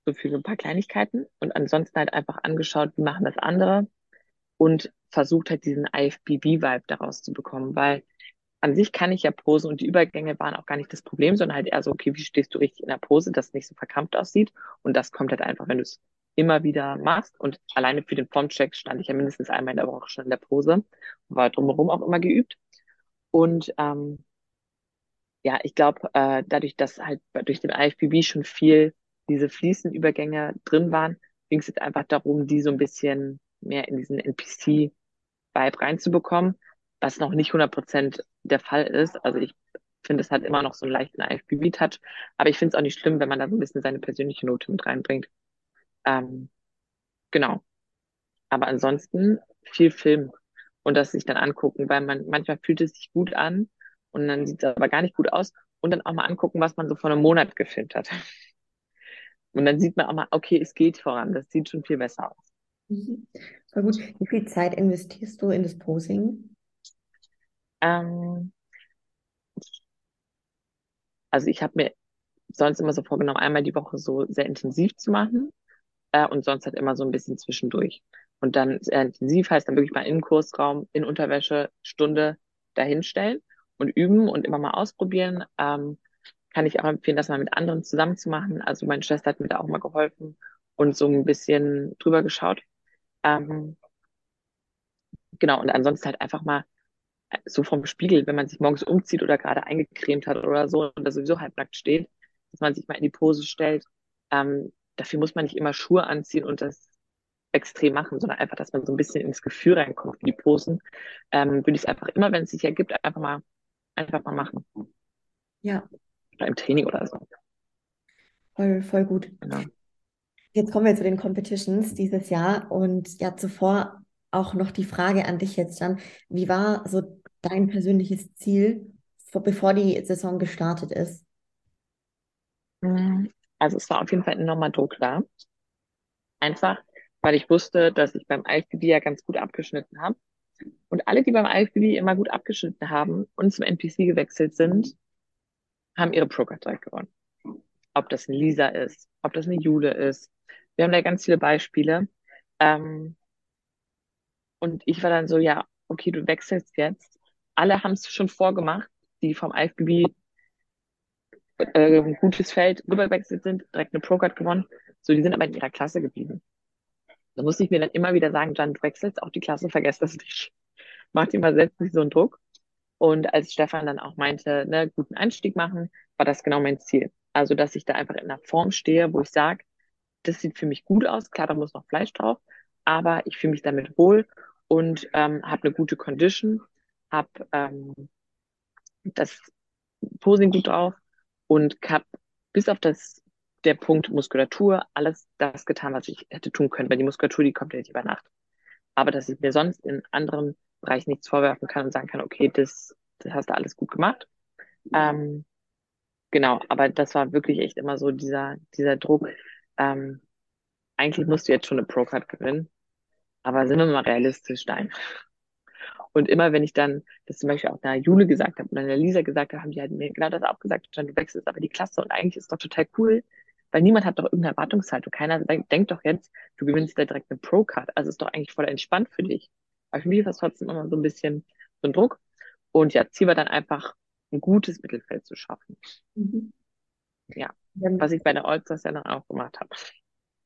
so für so ein paar Kleinigkeiten. Und ansonsten halt einfach angeschaut, wie machen das andere. Und versucht halt diesen I F B B-Vibe daraus zu bekommen. Weil an sich kann ich ja posen und die Übergänge waren auch gar nicht das Problem, sondern halt eher so, okay, wie stehst du richtig in der Pose, dass es nicht so verkrampft aussieht und das kommt halt einfach, wenn du es immer wieder machst und alleine für den Formcheck stand ich ja mindestens einmal in der Woche schon in der Pose und war drumherum auch immer geübt und ähm, ja, ich glaube, äh, dadurch, dass halt durch den I F B B schon viel diese fließenden Übergänge drin waren, ging es jetzt einfach darum, die so ein bisschen mehr in diesen N P C-Vibe reinzubekommen, was noch nicht hundert Prozent der Fall ist. Also ich finde, es hat immer noch so einen leichten I F B B-Touch, aber ich finde es auch nicht schlimm, wenn man da so ein bisschen seine persönliche Note mit reinbringt. Ähm, genau. Aber ansonsten viel Film und das sich dann angucken, weil man manchmal fühlt es sich gut an und dann sieht es aber gar nicht gut aus und dann auch mal angucken, was man so vor einem Monat gefilmt hat. Und dann sieht man auch mal, okay, es geht voran, das sieht schon viel besser aus. Mhm. Voll gut. Wie viel Zeit investierst du in das Posing? Also ich habe mir sonst immer so vorgenommen, einmal die Woche so sehr intensiv zu machen äh, und sonst halt immer so ein bisschen zwischendurch. Und dann sehr intensiv heißt dann wirklich mal in den Kursraum, in Unterwäsche, Stunde dahinstellen und üben und immer mal ausprobieren. Ähm, kann ich auch empfehlen, das mal mit anderen zusammen zu machen. Also meine Schwester hat mir da auch mal geholfen und so ein bisschen drüber geschaut. Ähm, genau, und ansonsten halt einfach mal so vom Spiegel, wenn man sich morgens umzieht oder gerade eingecremt hat oder so und da sowieso halbnackt steht, dass man sich mal in die Pose stellt. Ähm, dafür muss man nicht immer Schuhe anziehen und das extrem machen, sondern einfach, dass man so ein bisschen ins Gefühl reinkommt in die Posen. Ähm, würde ich es einfach immer, wenn es sich ergibt, einfach mal, einfach mal machen. Ja. Oder im Training oder so. Voll, voll gut. Genau. Jetzt kommen wir zu den Competitions dieses Jahr und ja, zuvor auch noch die Frage an dich jetzt dann, wie war so dein persönliches Ziel, bevor die Saison gestartet ist? Also es war auf jeden Fall ein enormer Druck da. Einfach, weil ich wusste, dass ich beim I F B B ja ganz gut abgeschnitten habe. Und alle, die beim I F B B immer gut abgeschnitten haben und zum N P C gewechselt sind, haben ihre Pro-Card gewonnen. Ob das eine Lisa ist, ob das eine Jule ist. Wir haben da ganz viele Beispiele. Ähm, Und ich war dann so, ja, okay, du wechselst jetzt. Alle haben es schon vorgemacht, die vom I F B B äh, ein gutes Feld rübergewechselt sind, direkt eine Pro-Card gewonnen. So, die sind aber in ihrer Klasse geblieben. Da musste ich mir dann immer wieder sagen, Jeanne, du wechselst auch die Klasse, vergesst das nicht. Mach dir mal selbst nicht so einen Druck. Und als Stefan dann auch meinte, ne, guten Einstieg machen, war das genau mein Ziel. Also, dass ich da einfach in einer Form stehe, wo ich sage, das sieht für mich gut aus. Klar, da muss noch Fleisch drauf, aber ich fühle mich damit wohl und ähm, habe eine gute Condition, habe ähm, das Posing gut drauf und habe bis auf das der Punkt Muskulatur alles das getan, was ich hätte tun können, weil die Muskulatur, die kommt ja nicht über Nacht. Aber dass ich mir sonst in anderen Bereichen nichts vorwerfen kann und sagen kann, okay, das, das hast du alles gut gemacht. Ähm, genau, aber das war wirklich echt immer so dieser, dieser Druck. Ähm, eigentlich musst du jetzt schon eine Pro-Card gewinnen, aber sind wir mal realistisch, nein. Und immer, wenn ich dann das zum Beispiel auch einer Jule gesagt habe und einer Lisa gesagt habe, haben die halt mir genau das abgesagt, und dann, du wechselst aber die Klasse und eigentlich ist es doch total cool, weil niemand hat doch irgendeine Erwartungshaltung. Keiner denkt doch jetzt, du gewinnst da direkt eine Pro-Card. Also ist doch eigentlich voll entspannt für dich. Aber für mich war es trotzdem immer so ein bisschen so ein Druck. Und ja, Ziel war dann einfach, ein gutes Mittelfeld zu schaffen. Mhm. Ja, was ich bei der All-Stars ja dann auch gemacht habe.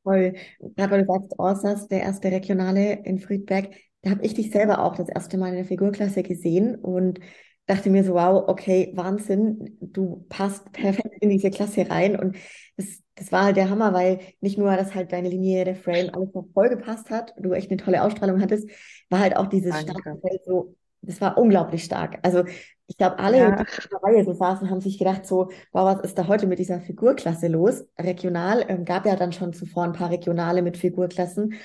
Voll. Aber du sagst All-Stars, der erste Regionale in Friedberg, da habe ich dich selber auch das erste Mal in der Figurklasse gesehen und dachte mir so, wow, okay, Wahnsinn, du passt perfekt in diese Klasse rein. Und das, das war halt der Hammer, weil nicht nur, dass halt deine Linie, der Frame, alles noch voll gepasst hat, du echt eine tolle Ausstrahlung hattest, war halt auch dieses starke Feld so, das war unglaublich stark. Also ich glaube, alle, ja. die in der Reihe so saßen, haben sich gedacht so, wow, was ist da heute mit dieser Figurklasse los? Regional, ähm, gab ja dann schon zuvor ein paar Regionale mit Figurklassen.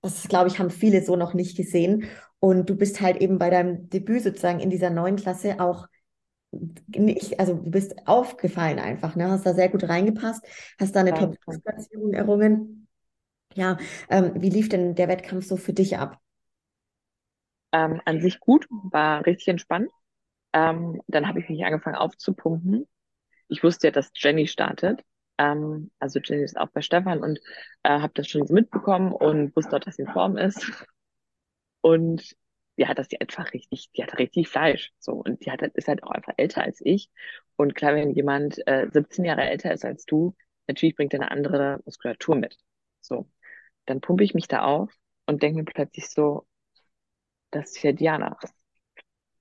Das, glaube ich, haben viele so noch nicht gesehen. Und du bist halt eben bei deinem Debüt sozusagen in dieser neuen Klasse auch nicht, also du bist aufgefallen einfach, ne? Hast da sehr gut reingepasst, hast da eine Top-Platzierung errungen. Ja, ähm, wie lief denn der Wettkampf so für dich ab? Ähm, an sich gut, war richtig entspannt. Ähm, dann habe ich mich angefangen aufzupumpen. Ich wusste ja, dass Jenny startet. Ähm, also Jenny ist auch bei Stefan und äh, habe das schon so mitbekommen und wusste auch, dass sie in Form ist. Und ja, dass die einfach richtig, die hat richtig Fleisch. So. Und die hat, ist halt auch einfach älter als ich. Und klar, wenn jemand äh, siebzehn Jahre älter ist als du, natürlich bringt er eine andere Muskulatur mit. So. Dann pumpe ich mich da auf und denke mir plötzlich so, das ist ja Diana.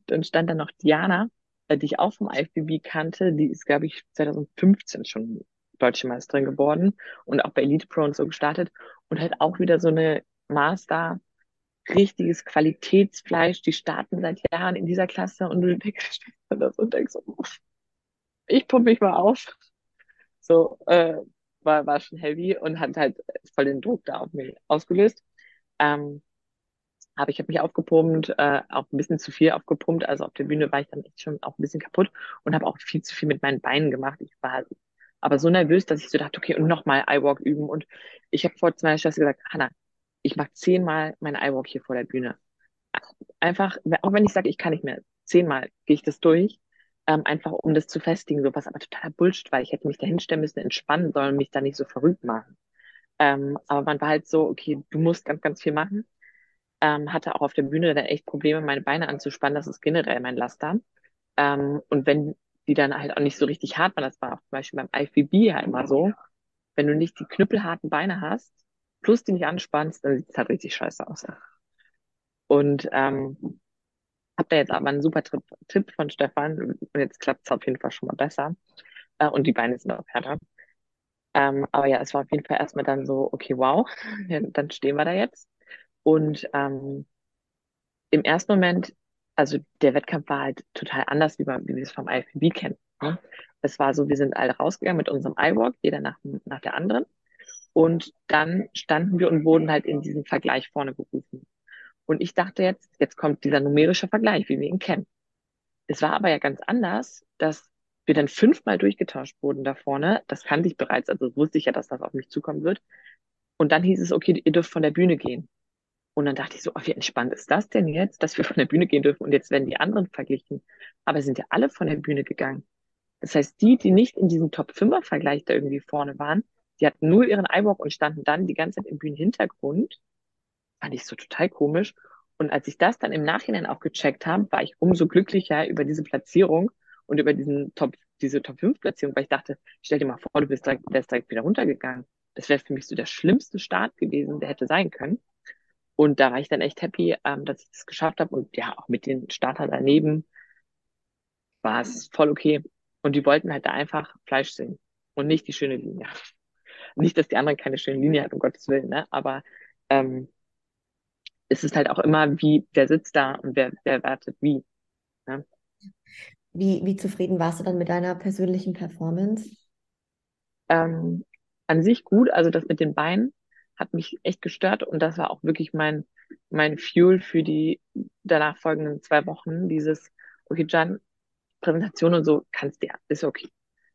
Und stand dann noch Diana, die ich auch vom I F B B kannte, die ist, glaube ich, zwanzig fünfzehn schon Deutsche Meisterin geworden und auch bei Elite Pro und so gestartet und halt auch wieder so eine Master, richtiges Qualitätsfleisch, die starten seit Jahren in dieser Klasse und du denkst das und denkst so, ich pump mich mal auf. So, äh, war, war schon heavy und hat halt voll den Druck da auf mich ausgelöst. Ähm, Aber ich habe mich aufgepumpt, äh, auch ein bisschen zu viel aufgepumpt. Also auf der Bühne war ich dann echt schon auch ein bisschen kaputt und habe auch viel zu viel mit meinen Beinen gemacht. Ich war aber so nervös, dass ich so dachte, okay, und nochmal I-Walk üben. Und ich habe vor zwei Stunden gesagt, Hanna, ich mache zehnmal meinen I-Walk hier vor der Bühne. Einfach, auch wenn ich sage, ich kann nicht mehr, zehnmal gehe ich das durch, ähm, einfach um das zu festigen, sowas. Aber totaler Bullshit, weil ich hätte mich da hinstellen müssen, entspannen sollen und mich da nicht so verrückt machen. Ähm, aber man war halt so, okay, du musst ganz, ganz viel machen. Ähm, hatte auch auf der Bühne dann echt Probleme, meine Beine anzuspannen. Das ist generell mein Laster. Ähm, und wenn die dann halt auch nicht so richtig hart waren, das war auch zum Beispiel beim I F B B ja immer so, wenn du nicht die knüppelharten Beine hast, plus die nicht anspannst, dann sieht es halt richtig scheiße aus. Und ähm, hab da jetzt aber einen super Tipp, Tipp von Stefan und jetzt klappt es auf jeden Fall schon mal besser. Äh, und die Beine sind auch härter. Ähm, aber ja, es war auf jeden Fall erstmal dann so, okay, wow, ja, dann stehen wir da jetzt. Und ähm, im ersten Moment, also der Wettkampf war halt total anders, wie, man, wie wir es vom I F B B kennen. Ne? Es war so, wir sind alle rausgegangen mit unserem I-Walk, jeder nach, nach der anderen. Und dann standen wir und wurden halt in diesem Vergleich vorne gerufen. Und ich dachte jetzt, jetzt kommt dieser numerische Vergleich, wie wir ihn kennen. Es war aber ja ganz anders, dass wir dann fünfmal durchgetauscht wurden da vorne. Das kannte ich bereits, also wusste ich ja, dass das auf mich zukommen wird. Und dann hieß es, okay, ihr dürft von der Bühne gehen. Und dann dachte ich so, oh, wie entspannt ist das denn jetzt, dass wir von der Bühne gehen dürfen und jetzt werden die anderen verglichen. Aber sind ja alle von der Bühne gegangen. Das heißt, die, die nicht in diesem Top-fünfer-Vergleich da irgendwie vorne waren, die hatten nur ihren I-Walk und standen dann die ganze Zeit im Bühnenhintergrund. Fand ich so total komisch. Und als ich das dann im Nachhinein auch gecheckt habe, war ich umso glücklicher über diese Platzierung und über diesen Top, diese Top-fünf-Platzierung, weil ich dachte, stell dir mal vor, du bist direkt, wärst direkt wieder runtergegangen. das wäre für mich so der schlimmste Start gewesen, der hätte sein können. Und da war ich dann echt happy, ähm, dass ich das geschafft habe. Und ja, auch mit den Startern daneben war es voll okay. Und die wollten halt da einfach Fleisch sehen und nicht die schöne Linie. Nicht, dass die anderen keine schöne Linie hat, um Gottes Willen, ne? Aber ähm, es ist halt auch immer, wie, wer sitzt da und wer, wer wartet wie. Ne? Wie, wie zufrieden warst du dann mit deiner persönlichen Performance? Ähm, an sich gut, also das mit den Beinen hat mich echt gestört und das war auch wirklich mein, mein Fuel für die danach folgenden zwei Wochen, dieses, okay, Jeanne, Präsentation und so, kannst du ja, ist okay.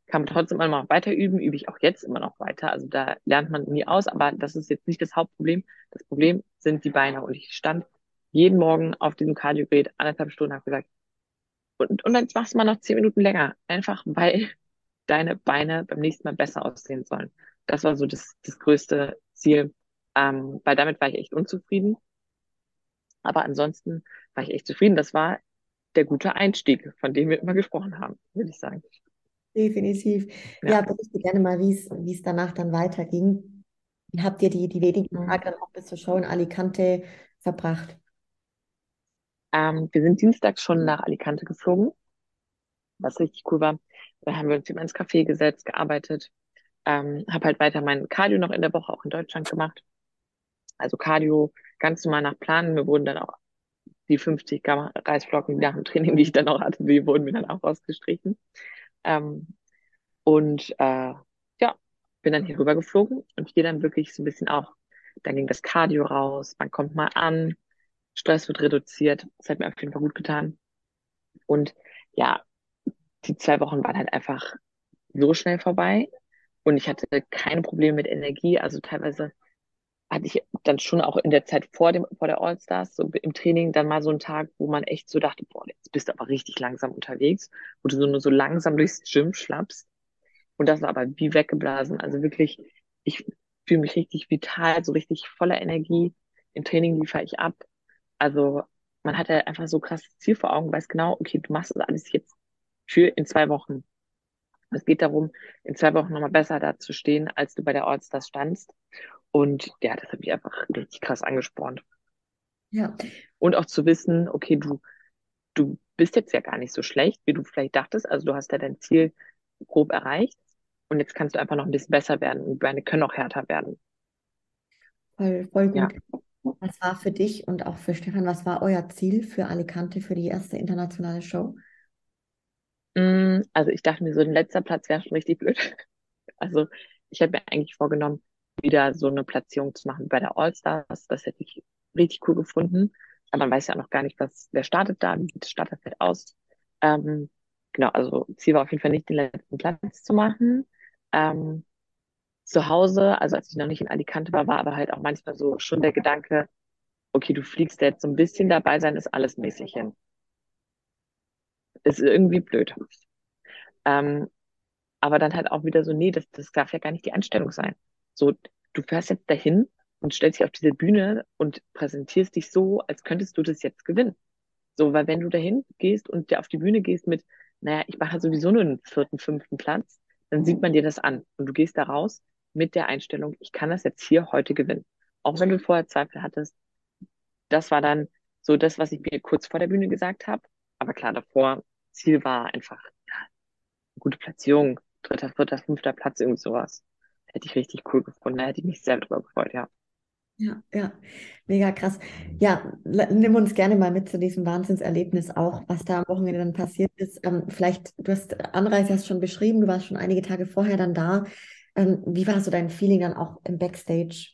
Kann man trotzdem immer noch weiter üben, übe ich auch jetzt immer noch weiter, also da lernt man nie aus, aber das ist jetzt nicht das Hauptproblem, das Problem sind die Beine und ich stand jeden Morgen auf diesem Cardio-Gerät anderthalb Stunden und habe gesagt, und, und dann machst du mal noch zehn Minuten länger, einfach weil deine Beine beim nächsten Mal besser aussehen sollen. Das war so das, das größte Ziel, ähm, weil damit war ich echt unzufrieden. Aber ansonsten war ich echt zufrieden. Das war der gute Einstieg, von dem wir immer gesprochen haben, würde ich sagen. Definitiv. Ja, ja berichte gerne mal, wie es danach dann weiterging. Wie habt ihr die, die wenigen Tage dann auch bis zur Show in Alicante verbracht? Ähm, wir sind dienstags schon nach Alicante geflogen, was richtig cool war. Da haben wir uns immer ins Café gesetzt, gearbeitet. Ähm, habe halt weiter mein Cardio noch in der Woche auch in Deutschland gemacht. Also Cardio ganz normal nach Plan. Mir wurden dann auch die fünfzig Gramm Reisflocken nach dem Training, die ich dann auch hatte, die wurden mir dann auch rausgestrichen. Ähm, und äh, ja, bin dann hier rüber geflogen und hier dann wirklich so ein bisschen auch, dann ging das Cardio raus, man kommt mal an, Stress wird reduziert, das hat mir auf jeden Fall gut getan. Und ja, die zwei Wochen waren halt einfach so schnell vorbei. Und ich hatte keine Probleme mit Energie. Also teilweise hatte ich dann schon auch in der Zeit vor dem vor der All-Stars, so im Training, dann mal so einen Tag, wo man echt so dachte, boah, jetzt bist du aber richtig langsam unterwegs, wo du so nur so langsam durchs Gym schlappst. Und das war aber wie weggeblasen. Also wirklich, ich fühle mich richtig vital, so richtig voller Energie. Im Training liefere ich ab. Also man hat ja einfach so krasses Ziel vor Augen, weiß genau, okay, du machst das alles jetzt für in zwei Wochen. Es geht darum, in zwei Wochen nochmal besser dazustehen, als du bei der All-Stars standst. Und ja, das hat mich einfach richtig krass angespornt. Ja. Und auch zu wissen, okay, du, du bist jetzt ja gar nicht so schlecht, wie du vielleicht dachtest. Also du hast ja dein Ziel grob erreicht. Und jetzt kannst du einfach noch ein bisschen besser werden. Und deine können auch härter werden. Voll, voll gut. Ja. Was war für dich und auch für Stefan, was war euer Ziel für Alicante, für die erste internationale Show? Also ich dachte mir, so ein letzter Platz wäre schon richtig blöd. Also ich habe mir eigentlich vorgenommen, wieder so eine Platzierung zu machen bei der All-Stars. Das hätte ich richtig cool gefunden. Aber man weiß ja auch noch gar nicht, was, wer startet da, wie sieht das Starterfeld aus. Ähm, genau, also Ziel war auf jeden Fall nicht, den letzten Platz zu machen. Ähm, zu Hause, also als ich noch nicht in Alicante war, war aber halt auch manchmal so schon der Gedanke, okay, du fliegst jetzt so ein bisschen dabei sein, ist alles mäßig hin. Ist irgendwie blöd. Ähm, aber dann halt auch wieder so, nee, das, das darf ja gar nicht die Einstellung sein. So, du fährst jetzt dahin und stellst dich auf diese Bühne und präsentierst dich so, als könntest du das jetzt gewinnen. So, weil wenn du dahin gehst und auf die Bühne gehst mit, naja, ich mache sowieso nur einen vierten, fünften Platz, dann sieht man dir das an. Und du gehst da raus mit der Einstellung, ich kann das jetzt hier heute gewinnen. Auch wenn du vorher Zweifel hattest. Das war dann so das, was ich mir kurz vor der Bühne gesagt habe. Aber klar, davor Ziel war einfach ja, eine gute Platzierung, dritter, vierter, fünfter Platz, irgend sowas. Hätte ich richtig cool gefunden, da hätte ich mich sehr drüber gefreut, ja. Ja, ja, mega krass. Ja, nimm uns gerne mal mit zu diesem Wahnsinnserlebnis auch, was da am Wochenende dann passiert ist. Ähm, vielleicht, du hast Anreise hast schon beschrieben, du warst schon einige Tage vorher dann da. Ähm, wie war so dein Feeling dann auch im Backstage?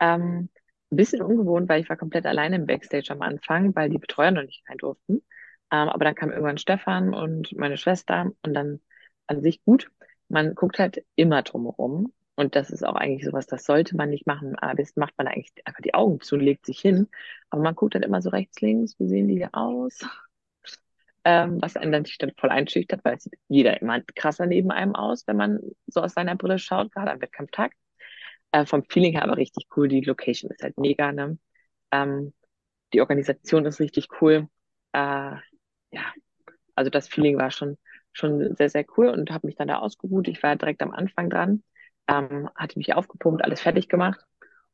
Ähm, ein bisschen ungewohnt, weil ich war komplett alleine im Backstage am Anfang, weil die Betreuer noch nicht rein durften. Aber dann kam irgendwann Stefan und meine Schwester und dann an sich gut. Man guckt halt immer drumherum und das ist auch eigentlich sowas, das sollte man nicht machen. Aber das macht man eigentlich einfach die Augen zu und legt sich hin. Aber man guckt halt immer so rechts, links, wie sehen die hier aus? Ähm, was einen dann voll einschüchtert, weil es sieht jeder immer krasser neben einem aus, wenn man so aus seiner Brille schaut, gerade am Wettkampftag. Äh, vom Feeling her aber richtig cool. Die Location ist halt mega, ne? Ähm, die Organisation ist richtig cool. Äh, Ja, also das Feeling war schon, schon sehr, sehr cool und habe mich dann da ausgeruht. Ich war direkt am Anfang dran, ähm, hatte mich aufgepumpt, alles fertig gemacht.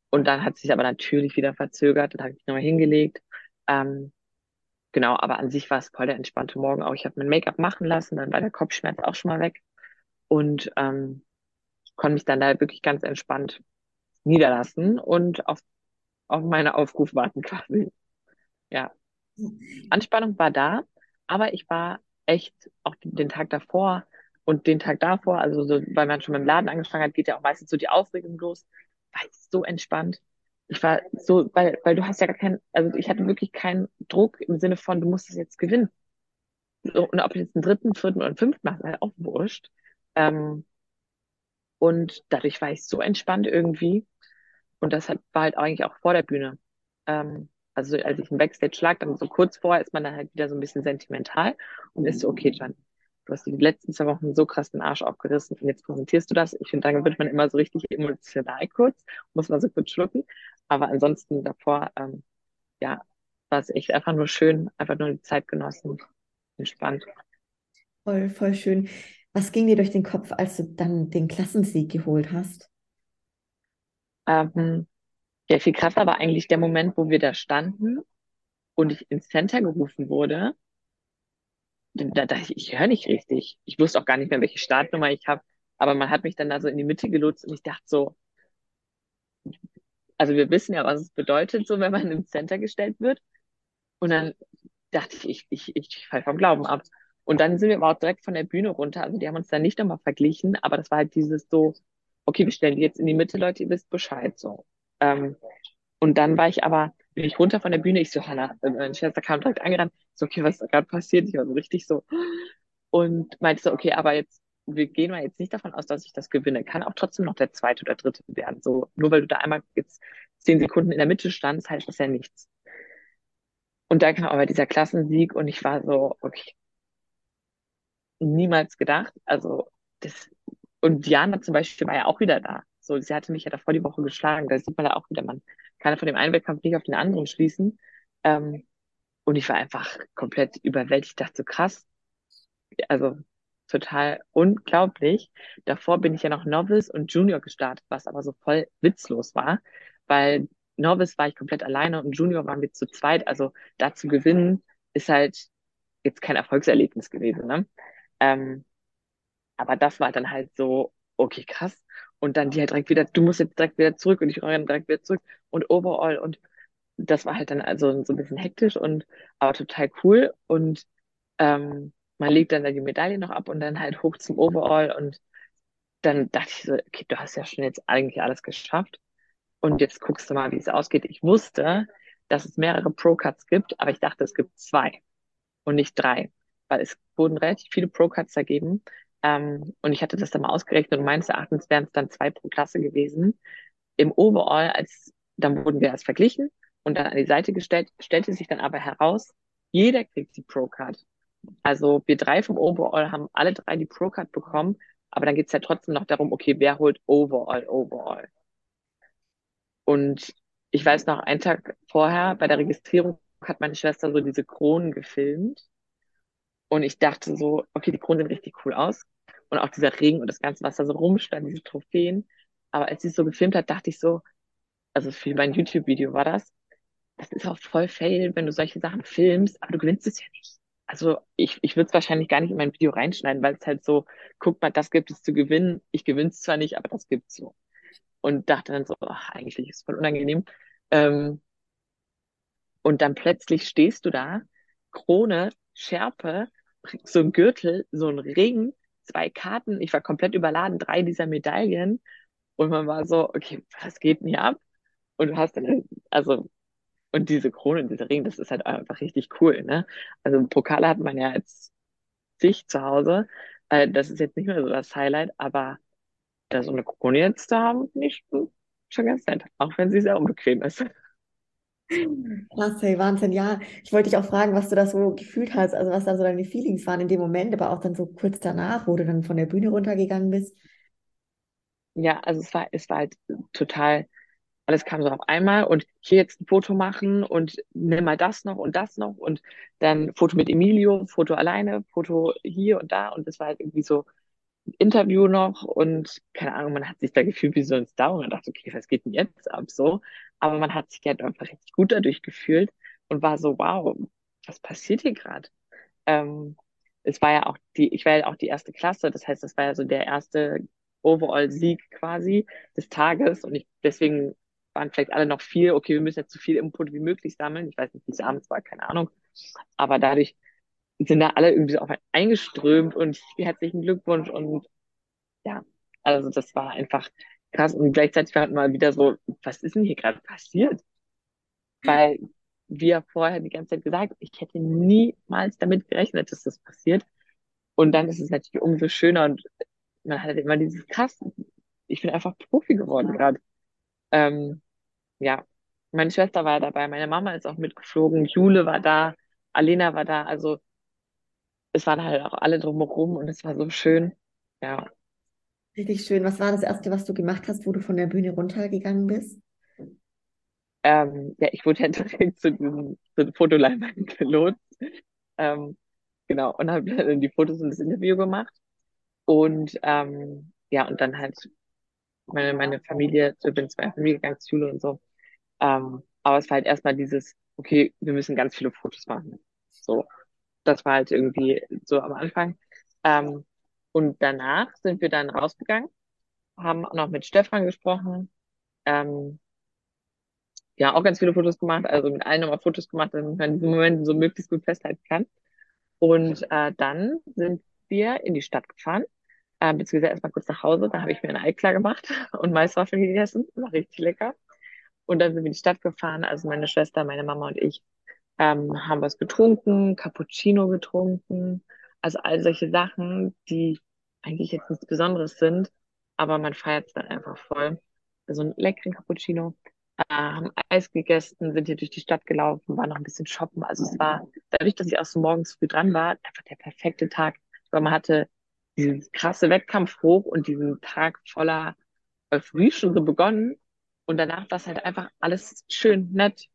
Und dann hat es sich aber natürlich wieder verzögert. Dann habe ich mich nochmal hingelegt. Ähm, genau, aber an sich war es voll der entspannte Morgen auch. Ich habe mein Make-up machen lassen, dann war der Kopfschmerz auch schon mal weg. Und ähm, konnte mich dann da wirklich ganz entspannt niederlassen und auf, auf meine Aufruf warten quasi. Ja, Anspannung war da, aber ich war echt auch den Tag davor und den Tag davor, also so, weil man schon mit dem Laden angefangen hat, geht ja auch meistens so die Aufregung los, war ich so entspannt. Ich war so, weil, weil du hast ja gar keinen, also ich hatte wirklich keinen Druck im Sinne von, du musst es jetzt gewinnen. So, und ob ich jetzt einen dritten, vierten oder einen fünften mache, war auch wurscht. Ähm, und dadurch war ich so entspannt irgendwie. Und das hat, war halt eigentlich auch vor der Bühne. Ähm, also als ich im Backstage lag, dann so kurz vorher ist man dann halt wieder so ein bisschen sentimental und ist so, okay, Jeanne, du hast die letzten zwei Wochen so krass den Arsch aufgerissen und jetzt präsentierst du das. Ich finde, dann wird man immer so richtig emotional kurz, muss man so kurz schlucken. Aber ansonsten davor, ähm, ja, war es echt einfach nur schön, einfach nur die Zeit genossen, entspannt. Voll, voll schön. Was ging dir durch den Kopf, als du dann den Klassensieg geholt hast? Ähm, ja, viel krasser war eigentlich der Moment, wo wir da standen und ich ins Center gerufen wurde. Da dachte ich, ich höre nicht richtig. Ich wusste auch gar nicht mehr, welche Startnummer ich habe. Aber man hat mich dann da so in die Mitte gelotst und ich dachte so, also wir wissen ja, was es bedeutet, so wenn man ins Center gestellt wird. Und dann dachte ich, ich, ich, ich falle vom Glauben ab. Und dann sind wir aber auch direkt von der Bühne runter. Also die haben uns dann nicht nochmal verglichen, aber das war halt dieses so, okay, wir stellen die jetzt in die Mitte, Leute, ihr wisst Bescheid, so. Ähm, und dann war ich aber, bin ich runter von der Bühne, ich so, Hanna, meine Schwester kam direkt angerannt, so, okay, was ist da gerade passiert? Ich war so richtig so. Und meinte so, okay, aber jetzt, wir gehen mal jetzt nicht davon aus, dass ich das gewinne. Kann auch trotzdem noch der zweite oder dritte werden. So, nur weil du da einmal jetzt zehn Sekunden in der Mitte standst, heißt das ja nichts. Und dann kam aber dieser Klassensieg und ich war so, okay, niemals gedacht. Also, das, und Diana zum Beispiel war ja auch wieder da. So, sie hatte mich ja davor die Woche geschlagen. Da sieht man ja auch wieder, man kann ja von dem einen Wettkampf nicht auf den anderen schließen. Ähm, und ich war einfach komplett überwältigt. Ich dachte so, krass. Also, total unglaublich. Davor bin ich ja noch Novice und Junior gestartet, was aber so voll witzlos war, weil Novice war ich komplett alleine und Junior waren wir zu zweit. Also, da zu gewinnen ist halt jetzt kein Erfolgserlebnis gewesen, ne? Ähm, aber das war dann halt so, okay, krass. Und dann die halt direkt wieder, du musst jetzt direkt wieder zurück und ich renne direkt wieder zurück und overall. Und das war halt dann also so ein bisschen hektisch und aber total cool. Und ähm, man legt dann da die Medaille noch ab und dann halt hoch zum Overall. Und dann dachte ich so, okay, du hast ja schon jetzt eigentlich alles geschafft. Und jetzt guckst du mal, wie es ausgeht. Ich wusste, dass es mehrere Pro-Cuts gibt, aber ich dachte, es gibt zwei und nicht drei. Weil es wurden relativ viele Pro-Cuts da geben. Ähm, und ich hatte das dann mal ausgerechnet und meines Erachtens wären es dann zwei pro Klasse gewesen. Im Overall, als dann wurden wir erst verglichen und dann an die Seite gestellt, stellte sich dann aber heraus, jeder kriegt die Pro-Card. Also wir drei vom Overall haben alle drei die Pro-Card bekommen, aber dann geht's ja trotzdem noch darum, okay, wer holt Overall, Overall. Und ich weiß noch, einen Tag vorher bei der Registrierung hat meine Schwester so diese Kronen gefilmt. Und ich dachte so, okay, die Kronen sehen richtig cool aus. Und auch dieser Regen und das Ganze, was da so rumstand, diese Trophäen. Aber als sie es so gefilmt hat, dachte ich so, also für mein YouTube-Video war das, das ist auch voll fail, wenn du solche Sachen filmst, aber du gewinnst es ja nicht. Also ich, ich würde es wahrscheinlich gar nicht in mein Video reinschneiden, weil es halt so, guck mal, das gibt es zu gewinnen. Ich gewinne es zwar nicht, aber das gibt es so. Und dachte dann so, ach, eigentlich ist es voll unangenehm. Ähm, und dann plötzlich stehst du da, Krone, Schärpe, so ein Gürtel, so ein Ring, zwei Karten, ich war komplett überladen, drei dieser Medaillen und man war so, okay, was geht denn hier ab? Und du hast dann, also, und diese Krone, dieser Ring, das ist halt einfach richtig cool, ne? Also Pokale hat man ja jetzt sich zu Hause, das ist jetzt nicht mehr so das Highlight, aber da so eine Krone jetzt zu haben, finde ich schon ganz nett, auch wenn sie sehr unbequem ist. Krass, hey, Wahnsinn, ja. Ich wollte dich auch fragen, was du da so gefühlt hast, also was da so deine Feelings waren in dem Moment, aber auch dann so kurz danach, wo du dann von der Bühne runtergegangen bist. Ja, also es war, es war halt total, alles kam so auf einmal und hier jetzt ein Foto machen und nimm mal das noch und das noch und dann Foto mit Emilio, Foto alleine, Foto hier und da und es war halt irgendwie so, Interview noch und keine Ahnung, man hat sich da gefühlt wie so ein Star und man dachte, okay, was geht denn jetzt ab so? Aber man hat sich halt einfach richtig gut dadurch gefühlt und war so, wow, was passiert hier gerade? Ähm, es war ja auch die, ich war ja auch die erste Klasse, das heißt, das war ja so der erste Overall-Sieg quasi des Tages und ich, deswegen waren vielleicht alle noch viel, okay, wir müssen jetzt so viel Input wie möglich sammeln, ich weiß nicht, wie es abends war, keine Ahnung, aber dadurch sind da alle irgendwie so auf einen eingeströmt und herzlichen Glückwunsch und ja, also das war einfach krass und gleichzeitig war halt mal wieder so, was ist denn hier gerade passiert? Weil wir vorher die ganze Zeit gesagt, ich hätte niemals damit gerechnet, dass das passiert und dann ist es natürlich umso schöner und man hat halt immer dieses krass, ich bin einfach Profi geworden gerade. Ähm, ja, meine Schwester war dabei, meine Mama ist auch mitgeflogen, Jule war da, Alena war da, also es waren halt auch alle drumherum und es war so schön, ja. Richtig schön. Was war das Erste, was du gemacht hast, wo du von der Bühne runtergegangen bist? Ähm, ja, ich wurde ja direkt zu diesem Fotoleinwand gelotst. Ähm, genau, und habe dann die Fotos und das Interview gemacht. Und ähm, ja, und dann halt meine, meine Familie, ich bin zu meiner Familie gegangen, zu Schule und so. Ähm, aber es war halt erstmal dieses, okay, wir müssen ganz viele Fotos machen. So. Das war halt irgendwie so am Anfang. Ähm, und danach sind wir dann rausgegangen, haben auch noch mit Stefan gesprochen, ähm, ja, auch ganz viele Fotos gemacht, also mit allen nochmal Fotos gemacht, damit man diesen Moment so möglichst gut festhalten kann. Und äh, dann sind wir in die Stadt gefahren, äh, beziehungsweise erstmal kurz nach Hause, da habe ich mir eine Eiklar gemacht und Maiswaffeln gegessen, war richtig lecker. Und dann sind wir in die Stadt gefahren, also meine Schwester, meine Mama und ich. Ähm, haben was getrunken, Cappuccino getrunken, also all solche Sachen, die eigentlich jetzt nichts Besonderes sind, aber man feiert es dann einfach voll. So einen leckeren Cappuccino, äh, haben Eis gegessen, sind hier durch die Stadt gelaufen, waren noch ein bisschen shoppen, also es war, dadurch, dass ich auch so morgens früh dran war, einfach der perfekte Tag, weil man hatte diesen krasse Wettkampf hoch und diesen Tag voller Euphorie schon so begonnen und danach war es halt einfach alles schön, nett.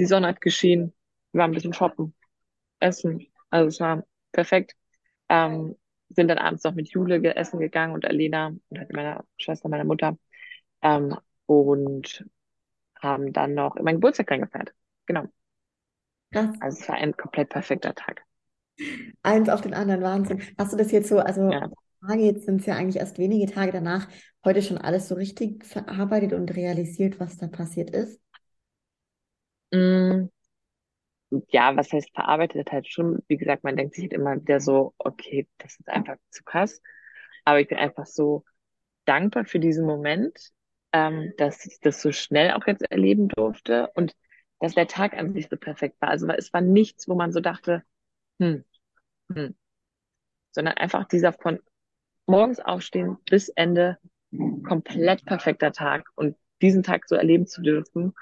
Die Sonne hat geschienen, wir waren ein bisschen shoppen, essen, also es war perfekt. Ähm, sind dann abends noch mit Jule essen gegangen und Alena und halt meiner Schwester, meiner Mutter ähm, und haben dann noch meinen Geburtstag reingefeiert. Genau. Krass. Also es war ein komplett perfekter Tag. Eins auf den anderen, Wahnsinn. Hast du das jetzt so, also ja. Tage, jetzt sind es ja eigentlich erst wenige Tage danach, heute schon alles so richtig verarbeitet und realisiert, was da passiert ist? Ja, was heißt verarbeitet halt schon, wie gesagt, man denkt sich halt immer wieder so, okay, das ist einfach zu krass, aber ich bin einfach so dankbar für diesen Moment, ähm, dass ich das so schnell auch jetzt erleben durfte und dass der Tag an sich so perfekt war, also es war nichts, wo man so dachte, hm, hm, sondern einfach dieser von morgens aufstehen bis Ende komplett perfekter Tag und diesen Tag so erleben zu dürfen,